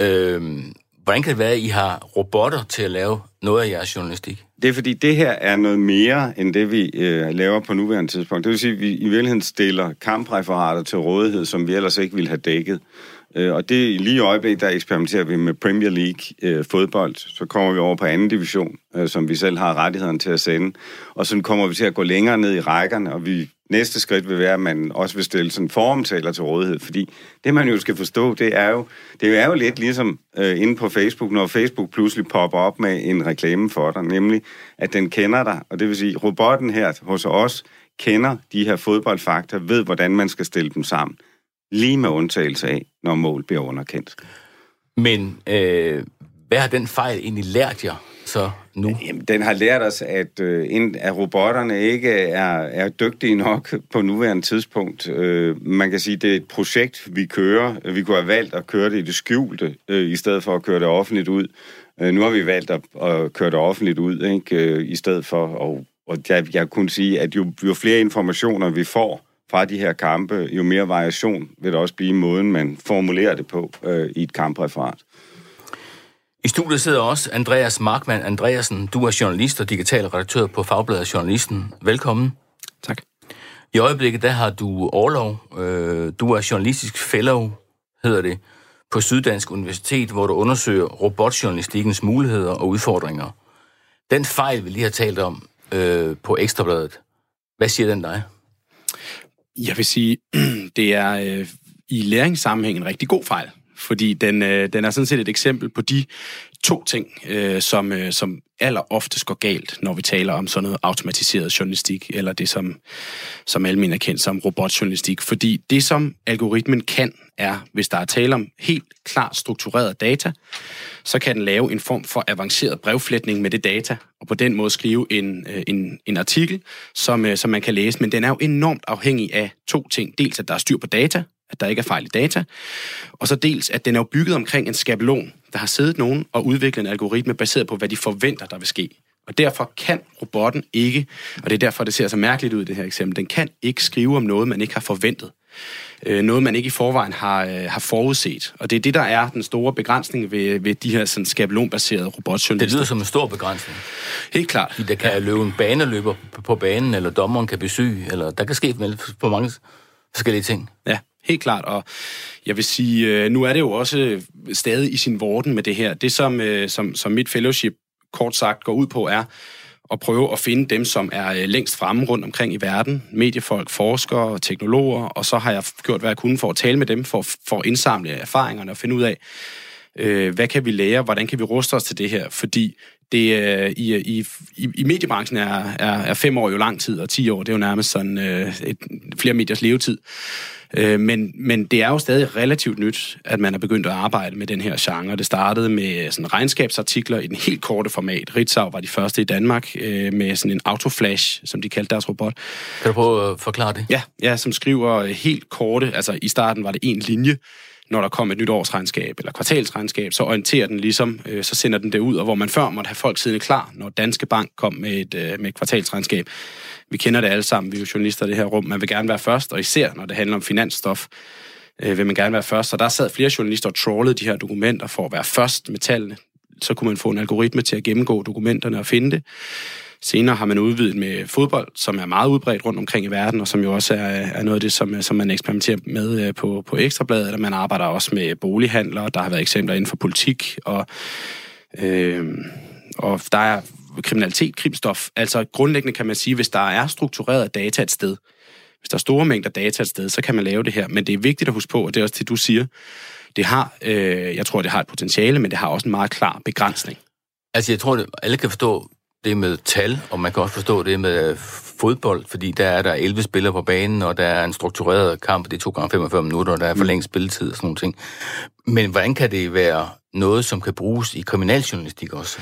Øhm, hvordan kan det være, at I har robotter til at lave noget af jeres journalistik? Det er fordi, det her er noget mere, end det vi øh, laver på nuværende tidspunkt. Det vil sige, at vi i virkeligheden stiller kampreferater til rådighed, som vi ellers ikke ville have dækket. Øh, og det lige i øjeblikket, der eksperimenterer vi med Premier League øh, fodbold. Så kommer vi over på anden division, øh, som vi selv har rettigheden til at sende. Og så kommer vi til at gå længere ned i rækkerne, og vi... Næste skridt vil være, at man også vil stille sådan foromtaler til rådighed, fordi det, man jo skal forstå, det er jo, det er jo lidt ligesom øh, inde på Facebook, når Facebook pludselig popper op med en reklame for dig, nemlig at den kender dig, og det vil sige, robotten her hos os kender de her fodboldfakta, ved, hvordan man skal stille dem sammen, lige med undtagelse af, når mål bliver underkendt. Men øh, hvad har den fejl egentlig lært jer? Så nu. Jamen, den har lært os, at, øh, at robotterne ikke er, er dygtige nok på nuværende tidspunkt. Øh, man kan sige, at det er et projekt, vi kører. Vi kunne have valgt at køre det i det skjulte, øh, i stedet for at køre det offentligt ud. Øh, nu har vi valgt at, at køre det offentligt ud, ikke? Øh, i stedet for. Og, og jeg, jeg kunne sige, at jo, jo flere informationer vi får fra de her kampe, jo mere variation vil der også blive i måden, man formulerer det på øh, i et kampreferat. I I studiet sidder også Andreas Markmann Andreasen. Du er journalist og digital redaktør på Fagbladet Journalisten. Velkommen. Tak. I øjeblikket, der har du orlov. Du er journalistisk fellow, hedder det, på Syddansk Universitet, hvor du undersøger robotjournalistikkens muligheder og udfordringer. Den fejl, vi lige har talt om øh, på Ekstra Bladet, hvad siger den dig? Jeg vil sige, det er øh, i læringssammenhæng en rigtig god fejl, fordi den, øh, den er sådan set et eksempel på de to ting, øh, som, øh, som aller oftest går galt, når vi taler om sådan noget automatiseret journalistik, eller det, som, som almen er kendt som robotjournalistik. Fordi det, som algoritmen kan, er, hvis der er tale om helt klart struktureret data, så kan den lave en form for avanceret brevfletning med det data, og på den måde skrive en, en, en artikel, som, som man kan læse. Men den er jo enormt afhængig af to ting. Dels, at der er styr på data, at der ikke er fejl i data, og så dels, at den er jo bygget omkring en skabelon, der har siddet nogen og udviklet en algoritme baseret på, hvad de forventer, der vil ske. Og derfor kan robotten ikke, og det er derfor, det ser så mærkeligt ud i det her eksempel, den kan ikke skrive om noget, man ikke har forventet. Noget, man ikke i forvejen har, har forudset. Og det er det, der er den store begrænsning ved, ved de her sådan skabelonbaserede robotjournalister. Det lyder som en stor begrænsning. Helt klart. Fordi der kan ja. løbe en baneløber på banen, eller dommeren kan blive syg, eller der kan ske på mange forskellige ting. Ja. Helt klart, og jeg vil sige, nu er det jo også stadig i sin vorden med det her. Det, som, som, som mit fellowship kort sagt går ud på, er at prøve at finde dem, som er længst fremme rundt omkring i verden. Mediefolk, forskere, teknologer, og så har jeg gjort, hvad jeg kunne for at tale med dem, for, for at indsamle erfaringerne og finde ud af, øh, hvad kan vi lære, hvordan kan vi ruste os til det her, fordi det, i, i, i mediebranchen er, er, er fem år jo lang tid, og ti år, det er jo nærmest sådan øh, et, flere mediers levetid. Øh, men, men det er jo stadig relativt nyt, at man er begyndt at arbejde med den her genre. Det startede med sådan regnskabsartikler i den helt korte format. Ritzau var de første i Danmark øh, med sådan en autoflash, som de kaldte deres robot. Kan du prøve at forklare det? Ja, ja, som skriver helt korte, altså i starten var det en linje. Når der kommer et nyt årsregnskab eller kvartalsregnskab, så orienterer den ligesom, øh, så sender den det ud, og hvor man før måtte have folk siddende klar, når Danske Bank kom med et, øh, med et kvartalsregnskab. Vi kender det alle sammen, vi er jo journalister i det her rum, man vil gerne være først, og især når det handler om finansstof, øh, vil man gerne være først. Så der sad flere journalister og trawlede de her dokumenter for at være først med tallene. Så kunne man få en algoritme til at gennemgå dokumenterne og finde det. Senere har man udvidet med fodbold, som er meget udbredt rundt omkring i verden, og som jo også er, er noget af det, som, som man eksperimenterer med på, på Ekstra Bladet, og man arbejder også med bolighandlere, der har været eksempler inden for politik, og, øh, og der er kriminalitet, krimstof. Altså grundlæggende kan man sige, hvis der er struktureret data et sted, hvis der er store mængder data et sted, så kan man lave det her. Men det er vigtigt at huske på, og det er også det, du siger, det har, øh, jeg tror, det har et potentiale, men det har også en meget klar begrænsning. Altså jeg tror, at alle kan forstå det med tal, og man kan også forstå det med fodbold, fordi der er der elleve spillere på banen, og der er en struktureret kamp, det er to gange femogfyrre minutter, og der er forlænget spilletid og sådan nogle ting. Men hvordan kan det være noget, som kan bruges i kriminaljournalistik også?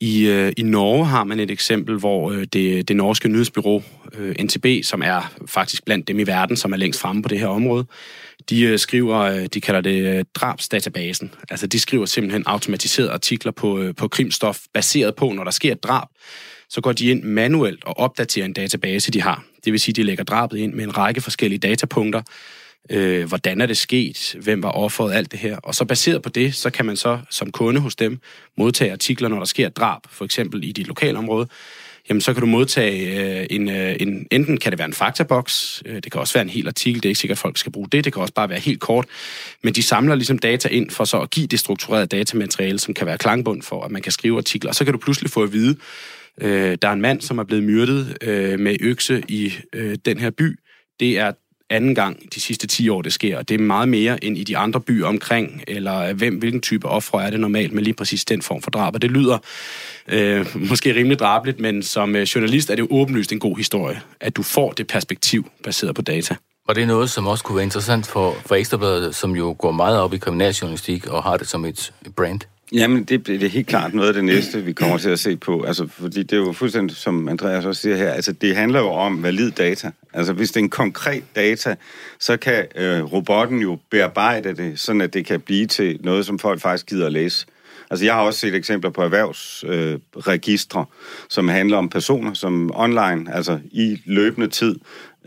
I, øh, I Norge har man et eksempel, hvor øh, det, det norske nyhedsbyrå, øh, N T B, som er faktisk blandt dem i verden, som er længst fremme på det her område, de øh, skriver, øh, de kalder det øh, drabsdatabasen. Altså de skriver simpelthen automatiserede artikler på, øh, på krimstof, baseret på, når der sker et drab, så går de ind manuelt og opdaterer en database, de har. Det vil sige, de lægger drabet ind med en række forskellige datapunkter, Øh, hvordan er det sket, hvem var offeret, alt det her. Og så baseret på det, så kan man så som kunde hos dem modtage artikler, når der sker drab, for eksempel i dit lokalområde. Jamen så kan du modtage øh, en, øh, en, enten kan det være en faktaboks, øh, det kan også være en hel artikel, det er ikke sikkert, at folk skal bruge det, det kan også bare være helt kort, men de samler ligesom data ind for så at give det strukturerede datamateriale, som kan være klangbund for, at man kan skrive artikler, og så kan du pludselig få at vide, øh, der er en mand, som er blevet myrdet øh, med økse i øh, den her by, det er anden gang de sidste ti år, det sker, og det er meget mere end i de andre byer omkring, eller hvem, hvilken type offer er det normalt med lige præcis den form for drab, og det lyder øh, måske rimelig drabeligt, men som journalist er det jo åbenlyst en god historie, at du får det perspektiv baseret på data. Og det er noget, som også kunne være interessant for, for Ekstra Bladet, som jo går meget op i kriminaljournalistik og har det som et brand. Jamen, det, det er helt klart noget af det næste, vi kommer til at se på. Altså, fordi det er jo fuldstændig, som Andreas også siger her, altså, det handler jo om valid data. Altså, hvis det er en konkret data, så kan øh, robotten jo bearbejde det, sådan at det kan blive til noget, som folk faktisk gider at læse. Altså, jeg har også set eksempler på erhvervsregistre, øh, som handler om personer, som online, altså i løbende tid,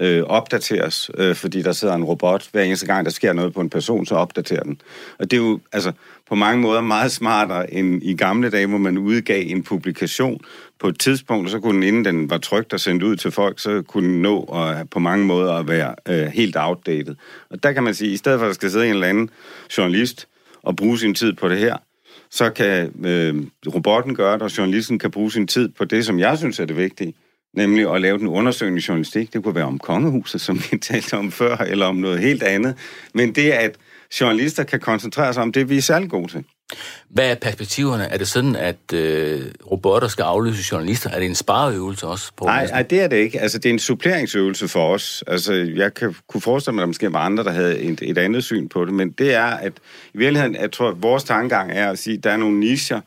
øh, opdateres, øh, fordi der sidder en robot. Hver eneste gang, der sker noget på en person, så opdaterer den. Og det er jo altså, på mange måder meget smartere end i gamle dage, hvor man udgav en publikation på et tidspunkt, så kunne den, inden den var trykt og sendt ud til folk, så kunne den nå og, på mange måder at være øh, helt outdated. Og der kan man sige, at i stedet for, at der skal sidde en eller anden journalist og bruge sin tid på det her, så kan øh, robotten gøre det, og journalisten kan bruge sin tid på det, som jeg synes er det vigtige, nemlig at lave den undersøgende journalistik. Det kunne være om kongehuset, som vi talte om før, eller om noget helt andet. Men det, at journalister kan koncentrere sig om det, vi er særlig gode til. Hvad er perspektiverne? Er det sådan, at øh, robotter skal afløse journalister? Er det en spareøvelse også? På nej, nej, det er det ikke. Altså, det er en suppleringsøvelse for os. Altså, jeg kan, kunne forestille mig, at der måske var andre, der havde et, et andet syn på det, men det er, at i virkeligheden, jeg tror, at vores tankegang er at sige, at der er nogle nicher,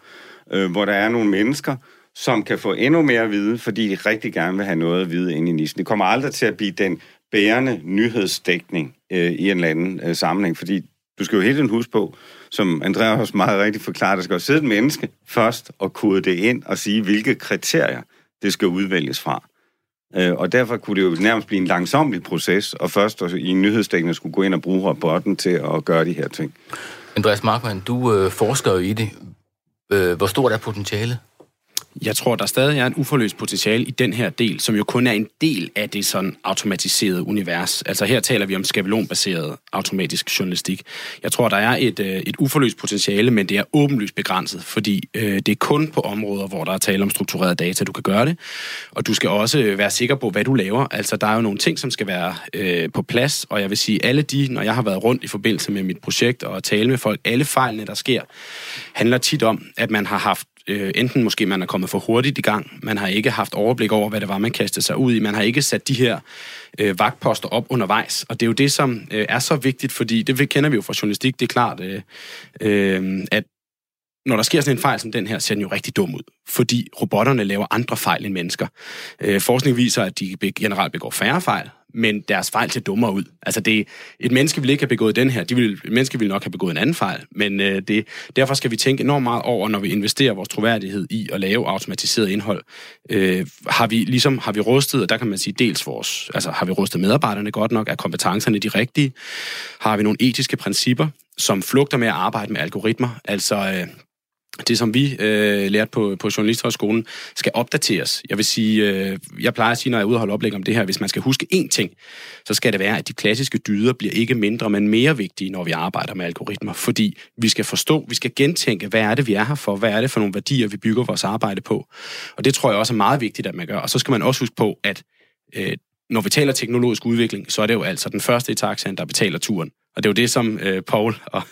øh, hvor der er nogle mennesker, som kan få endnu mere at vide, fordi de rigtig gerne vil have noget at vide inde i nichen. Det kommer aldrig til at blive den bærende nyhedsdækning øh, i en eller anden øh, sammenhæng, fordi du skal jo hele tiden huske på, som Andreas meget rigtigt forklarer, der skal jo sidde et menneske først og kode det ind og sige, hvilke kriterier det skal udvælges fra. Og derfor kunne det jo nærmest blive en langsomlig proces, og først i en nyhedsdækning skulle gå ind og bruge robotten til at gøre de her ting. Andreas Markmann, du øh, forsker jo i det. Øh, hvor stort er potentialet? Jeg tror, der stadig er en uforløst potentiale i den her del, som jo kun er en del af det sådan automatiserede univers. Altså her taler vi om skabelonbaseret automatisk journalistik. Jeg tror, der er et, et uforløst potentiale, men det er åbenlyst begrænset, fordi øh, det er kun på områder, hvor der er tale om strukturerede data, du kan gøre det. Og du skal også være sikker på, hvad du laver. Altså der er jo nogle ting, som skal være øh, på plads, og jeg vil sige, alle de, når jeg har været rundt i forbindelse med mit projekt og tale med folk, alle fejlene, der sker, handler tit om, at man har haft enten måske man er kommet for hurtigt i gang, man har ikke haft overblik over, hvad det var, man kastede sig ud i, man har ikke sat de her øh, vagtposter op undervejs, og det er jo det, som øh, er så vigtigt, fordi det kender vi jo fra journalistik, det er klart, øh, øh, at når der sker sådan en fejl som den her, ser den jo rigtig dum ud, fordi robotterne laver andre fejl end mennesker. Øh, forskning viser, at de generelt begår færre fejl, men deres fejl ser dummere ud. Altså det, et menneske ville ikke have begået den her, de ville, et menneske ville nok have begået en anden fejl, men øh, det, derfor skal vi tænke enormt meget over, når vi investerer vores troværdighed i at lave automatiseret indhold. Øh, har vi ligesom, har vi rustet, og der kan man sige dels vores, altså har vi rustet medarbejderne godt nok, er kompetencerne de rigtige? Har vi nogle etiske principper, som flugter med at arbejde med algoritmer? Altså... Øh, det, som vi øh, lærte på, på Journalisthøjskolen, skal opdateres. Jeg vil sige, øh, jeg plejer at sige, når jeg er ude og holde oplæg om det her, hvis man skal huske én ting, så skal det være, at de klassiske dyder bliver ikke mindre, men mere vigtige, når vi arbejder med algoritmer. Fordi vi skal forstå, vi skal gentænke, hvad er det, vi er her for? Hvad er det for nogle værdier, vi bygger vores arbejde på? Og det tror jeg også er meget vigtigt, at man gør. Og så skal man også huske på, at øh, når vi taler teknologisk udvikling, så er det jo altså den første i taxaen, der betaler turen. Og det er jo det, som øh, Poul og,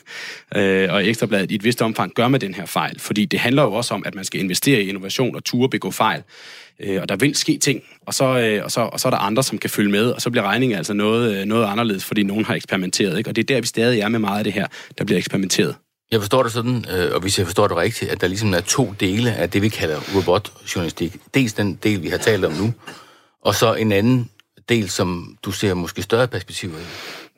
øh, og Ekstra Bladet i et vist omfang gør med den her fejl. Fordi det handler jo også om, at man skal investere i innovation og ture begå fejl. Øh, og der vil ske ting, og så, øh, og, så, og så er der andre, som kan følge med. Og så bliver regningen altså noget, noget anderledes, fordi nogen har eksperimenteret. Ikke? Og det er der, vi stadig er med meget af det her, der bliver eksperimenteret. Jeg forstår det sådan, og hvis jeg forstår det rigtigt, at der ligesom er to dele af det, vi kalder robotjournalistik. Dels den del, vi har talt om nu, og så en anden del, som du ser måske større perspektiver i.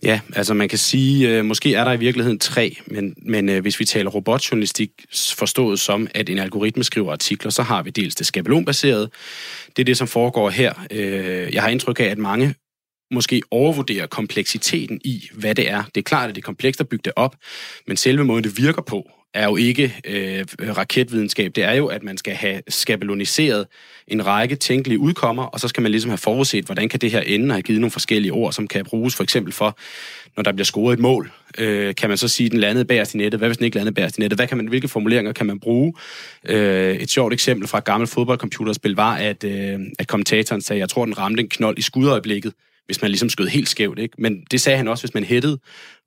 Ja, altså man kan sige, øh, måske er der i virkeligheden tre, men, men øh, hvis vi taler robotjournalistik forstået som, at en algoritme skriver artikler, så har vi dels det skabelonbaserede. Det er det, som foregår her. Øh, jeg har indtryk af, at mange måske overvurderer kompleksiteten i, hvad det er. Det er klart, at det er komplekst at bygge det op, men selve måden, det virker på, er jo ikke øh, raketvidenskab. Det er jo, at man skal have skabeloniseret en række tænkelige udkommer, og så skal man ligesom have forudset, hvordan kan det her ende, og have givet nogle forskellige ord, som kan bruges for eksempel for, når der bliver scoret et mål, øh, kan man så sige, den landede bagerst i nettet, hvad hvis den ikke landede bagerst i nettet, hvad kan man, hvilke formuleringer kan man bruge? Øh, et sjovt eksempel fra et gammelt fodboldcomputerspil var, at, øh, at kommentatoren sagde, jeg tror, den ramte en knold i skudøjeblikket, hvis man ligesom skød helt skævt, ikke? Men det sagde han også, hvis man hættede,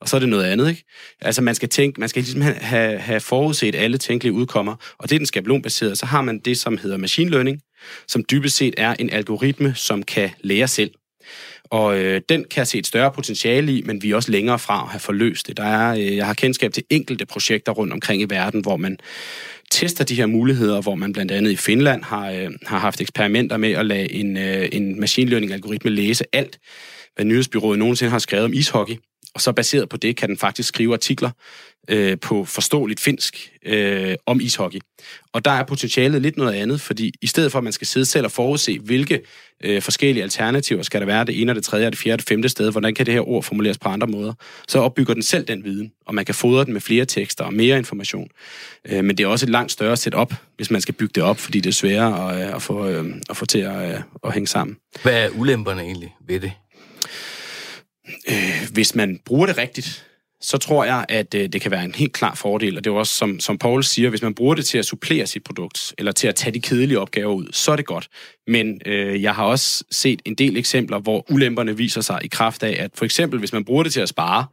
og så er det noget andet, ikke? Altså, man skal tænke, man skal ligesom have, have forudset alle tænkelige udkommer, og det er den skabelonbaserede, så har man det, som hedder machine learning, som dybest set er en algoritme, som kan lære selv. Og øh, den kan se et større potentiale i, men vi er også længere fra at have forløst det. Der er, øh, jeg har kendskab til enkelte projekter rundt omkring i verden, hvor man tester de her muligheder, hvor man blandt andet i Finland har, øh, har haft eksperimenter med at lade en, øh, en machine learning-algoritme læse alt, hvad nyhedsbyrået nogensinde har skrevet om ishockey, Og så baseret på det, kan den faktisk skrive artikler øh, på forståeligt finsk øh, om ishockey. Og der er potentialet lidt noget andet, fordi i stedet for, at man skal sidde selv og forudse, hvilke øh, forskellige alternativer skal der være, det ene og det tredje og det fjerde og det femte sted, hvordan kan det her ord formuleres på andre måder, så opbygger den selv den viden, og man kan fodre den med flere tekster og mere information. Øh, men det er også et langt større setup, hvis man skal bygge det op, fordi det er sværere at, at, få, øh, at få til at, øh, at hænge sammen. Hvad er ulemperne egentlig ved det? Hvis man bruger det rigtigt, så tror jeg, at det kan være en helt klar fordel, og det er også, som, som Poul siger, hvis man bruger det til at supplere sit produkt, eller til at tage de kedelige opgaver ud, så er det godt. Men øh, jeg har også set en del eksempler, hvor ulemperne viser sig i kraft af, at for eksempel, hvis man bruger det til at spare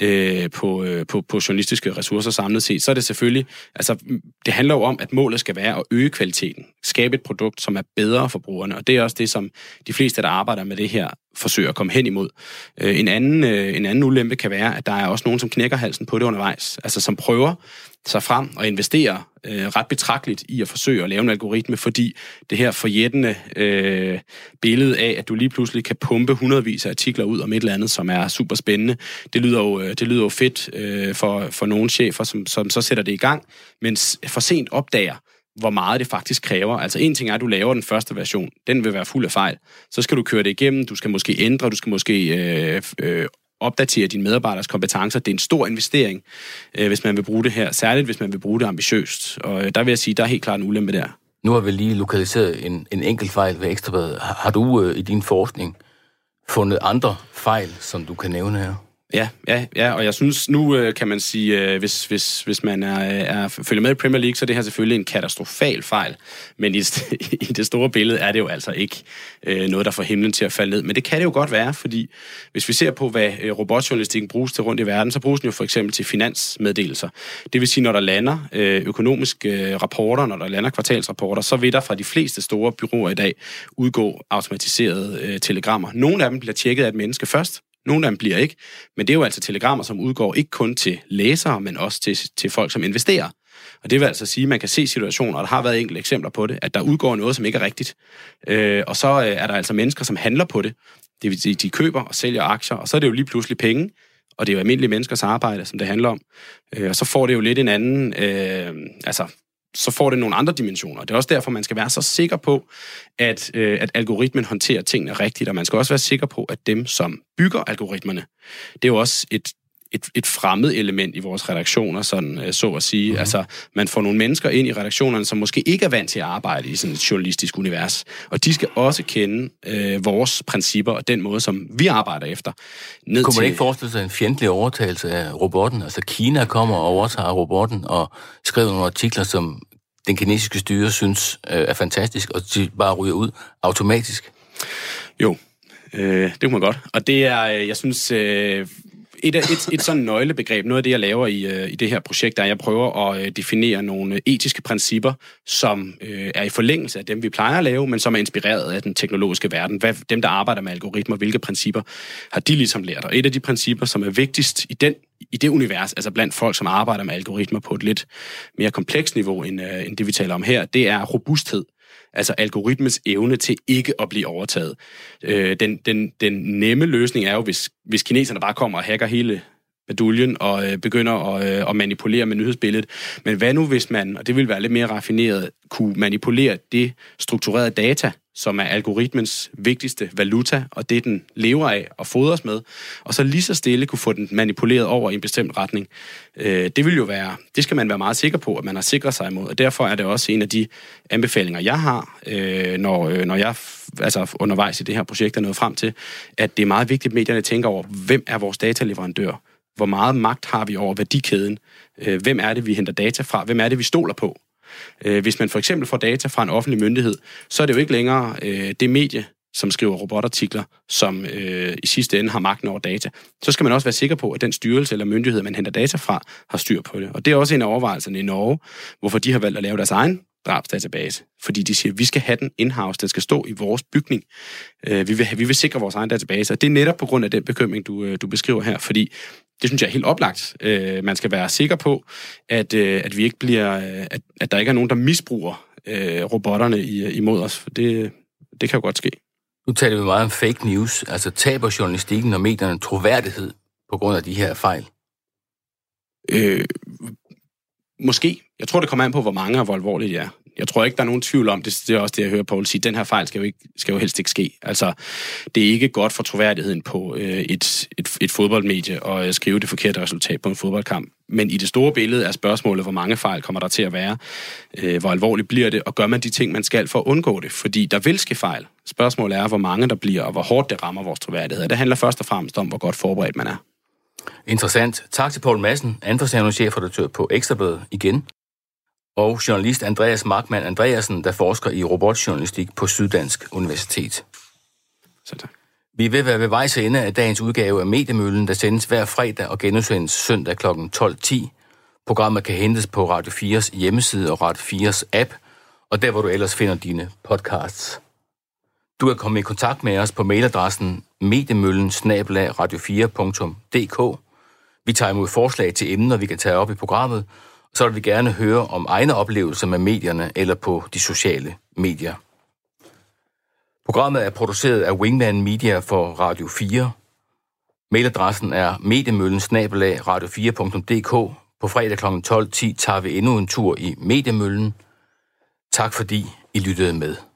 øh, på, øh, på, på journalistiske ressourcer samlet set, så er det selvfølgelig, altså det handler jo om, at målet skal være at øge kvaliteten, skabe et produkt, som er bedre for brugerne, og det er også det, som de fleste, der arbejder med det her, forsøger at komme hen imod. En anden, en anden ulempe kan være, at der er også nogen, som knækker halsen på det undervejs, altså som prøver sig frem og investerer øh, ret betragteligt i at forsøge at lave en algoritme, fordi det her forjættende øh, billede af, at du lige pludselig kan pumpe hundredvis af artikler ud om et eller andet, som er super spændende, det lyder jo, det lyder jo fedt øh, for, for nogle chefer, som, som så sætter det i gang, men for sent opdager, hvor meget det faktisk kræver. Altså en ting er, at du laver den første version. Den vil være fuld af fejl. Så skal du køre det igennem, du skal måske ændre, du skal måske øh, øh, opdatere dine medarbejderes kompetencer. Det er en stor investering, øh, hvis man vil bruge det her. Særligt, hvis man vil bruge det ambitiøst. Og øh, der vil jeg sige, der er helt klart en ulempe der. Nu har vi lige lokaliseret en, en enkelt fejl ved Ekstra Bladet. Har du øh, i din forskning fundet andre fejl, som du kan nævne her? Ja, ja, ja, og jeg synes, nu kan man sige, hvis, hvis, hvis man er, er følger med i Premier League, så er det her selvfølgelig en katastrofal fejl, men i, i det store billede er det jo altså ikke øh, noget, der får himlen til at falde ned. Men det kan det jo godt være, fordi hvis vi ser på, hvad robotjournalistikken bruges til rundt i verden, så bruges den jo for eksempel til finansmeddelelser. Det vil sige, når der lander økonomiske rapporter, når der lander kvartalsrapporter, så vil der fra de fleste store byråer i dag udgå automatiserede øh, telegrammer. Nogle af dem bliver tjekket af et menneske først, nogle af dem bliver ikke, men det er jo altså telegrammer, som udgår ikke kun til læsere, men også til, til folk, som investerer. Og det vil altså sige, at man kan se situationer, og der har været enkelte eksempler på det, at der udgår noget, som ikke er rigtigt. Øh, og så er der altså mennesker, som handler på det. Det vil sige, de køber og sælger aktier, og så er det jo lige pludselig penge, og det er jo almindelige menneskers arbejde, som det handler om. Øh, og så får det jo lidt en anden... Øh, altså så får det nogle andre dimensioner. Det er også derfor, man skal være så sikker på, at, øh, at algoritmen håndterer tingene rigtigt, og man skal også være sikker på, at dem, som bygger algoritmerne, det er jo også et, et, et fremmed element i vores redaktioner, sådan, øh, så at sige. Mm-hmm. Altså, man får nogle mennesker ind i redaktionerne, som måske ikke er vant til at arbejde i sådan et journalistisk univers, og de skal også kende øh, vores principper og den måde, som vi arbejder efter. Ned Kunne man til... ikke forestille sig en fjendtlig overtagelse af robotten? Altså, Kina kommer og overtager robotten og skriver nogle artikler, som den kinesiske styre synes øh, er fantastisk, og de bare ryger ud automatisk. Jo, øh, det kunne man godt. Og det er, jeg synes, øh, et, et, et sådan nøglebegreb, noget af det, jeg laver i, øh, i det her projekt, er, at jeg prøver at øh, definere nogle etiske principper, som øh, er i forlængelse af dem, vi plejer at lave, men som er inspireret af den teknologiske verden. Hvad, dem, der arbejder med algoritmer, hvilke principper har de ligesom lært? Og et af de principper, som er vigtigst i den i det univers, altså blandt folk, som arbejder med algoritmer på et lidt mere komplekst niveau, end, øh, end det, vi taler om her, det er robusthed. Altså algoritmens evne til ikke at blive overtaget. Øh, den, den, den nemme løsning er jo, hvis, hvis kineserne bare kommer og hacker hele meduljen og øh, begynder at, øh, at manipulere med nyhedsbilledet. Men hvad nu, hvis man, og det vil være lidt mere raffineret, kunne manipulere det strukturerede data, som er algoritmens vigtigste valuta, og det, den lever af og fodres med, og så lige så stille kunne få den manipuleret over i en bestemt retning. Det vil jo være, det skal man være meget sikker på, at man har sikret sig imod, og derfor er det også en af de anbefalinger, jeg har, når, når jeg altså undervejs i det her projekt er nået frem til, at det er meget vigtigt, at medierne tænker over, hvem er vores dataleverandør? Hvor meget magt har vi over værdikæden? Hvem er det, vi henter data fra? Hvem er det, vi stoler på? Hvis man for eksempel får data fra en offentlig myndighed, så er det jo ikke længere øh, det medie, som skriver robotartikler, som øh, i sidste ende har magten over data. Så skal man også være sikker på, at den styrelse eller myndighed, man henter data fra, har styr på det. Og det er også en af overvejelserne i Norge, hvorfor de har valgt at lave deres egen drabsdatabase. Fordi de siger, at vi skal have den in-house, den skal stå i vores bygning. Øh, vi, vil, vi vil sikre vores egen database, og det er netop på grund af den bekymring, du, du beskriver her, fordi det synes jeg er helt oplagt. Øh, man skal være sikker på, at, øh, at vi ikke bliver, at, at der ikke er nogen, der misbruger øh, robotterne i, imod os. Det, det kan jo godt ske. Nu taler vi meget om fake news. Altså taber journalistikken og medierne troværdighed på grund af de her fejl? Øh, måske. Jeg tror, det kommer an på, hvor mange og hvor alvorligt det er. Jeg tror ikke, der er nogen tvivl om det. Det er også det, jeg hører Poul sige. Den her fejl skal jo, ikke, skal jo helst ikke ske. Altså, det er ikke godt for troværdigheden på øh, et, et, et fodboldmedie at skrive det forkerte resultat på en fodboldkamp. Men i det store billede er spørgsmålet, hvor mange fejl kommer der til at være? Øh, hvor alvorligt bliver det? Og gør man de ting, man skal for at undgå det? Fordi der vil ske fejl. Spørgsmålet er, hvor mange der bliver, og hvor hårdt det rammer vores troværdighed. Og det handler først og fremmest om, hvor godt forberedt man er. Interessant. Tak til Poul Madsen, andenforstående chefredaktør på Ekstra Bladet igen. Og journalist Andreas Markmann Andreasen, der forsker i robotjournalistik på Syddansk Universitet. Så tak. Vi vil være ved vejs ende af dagens udgave af Mediemøllen, der sendes hver fredag og genudsendes søndag kl. tolv ti. Programmet kan hentes på Radio fires hjemmeside og Radio fires app, og der hvor du ellers finder dine podcasts. Du kan komme i kontakt med os på mailadressen mediemøllen bindestreg radio fire punktum d k. Vi tager imod forslag til emner, vi kan tage op i programmet, så vil vi gerne høre om egne oplevelser med medierne eller på de sociale medier. Programmet er produceret af Wingman Media for Radio fire. Mailadressen er mediemøllen bindestreg radio fire punktum d k. På fredag kl. tolv ti tager vi endnu en tur i Mediemøllen. Tak fordi I lyttede med.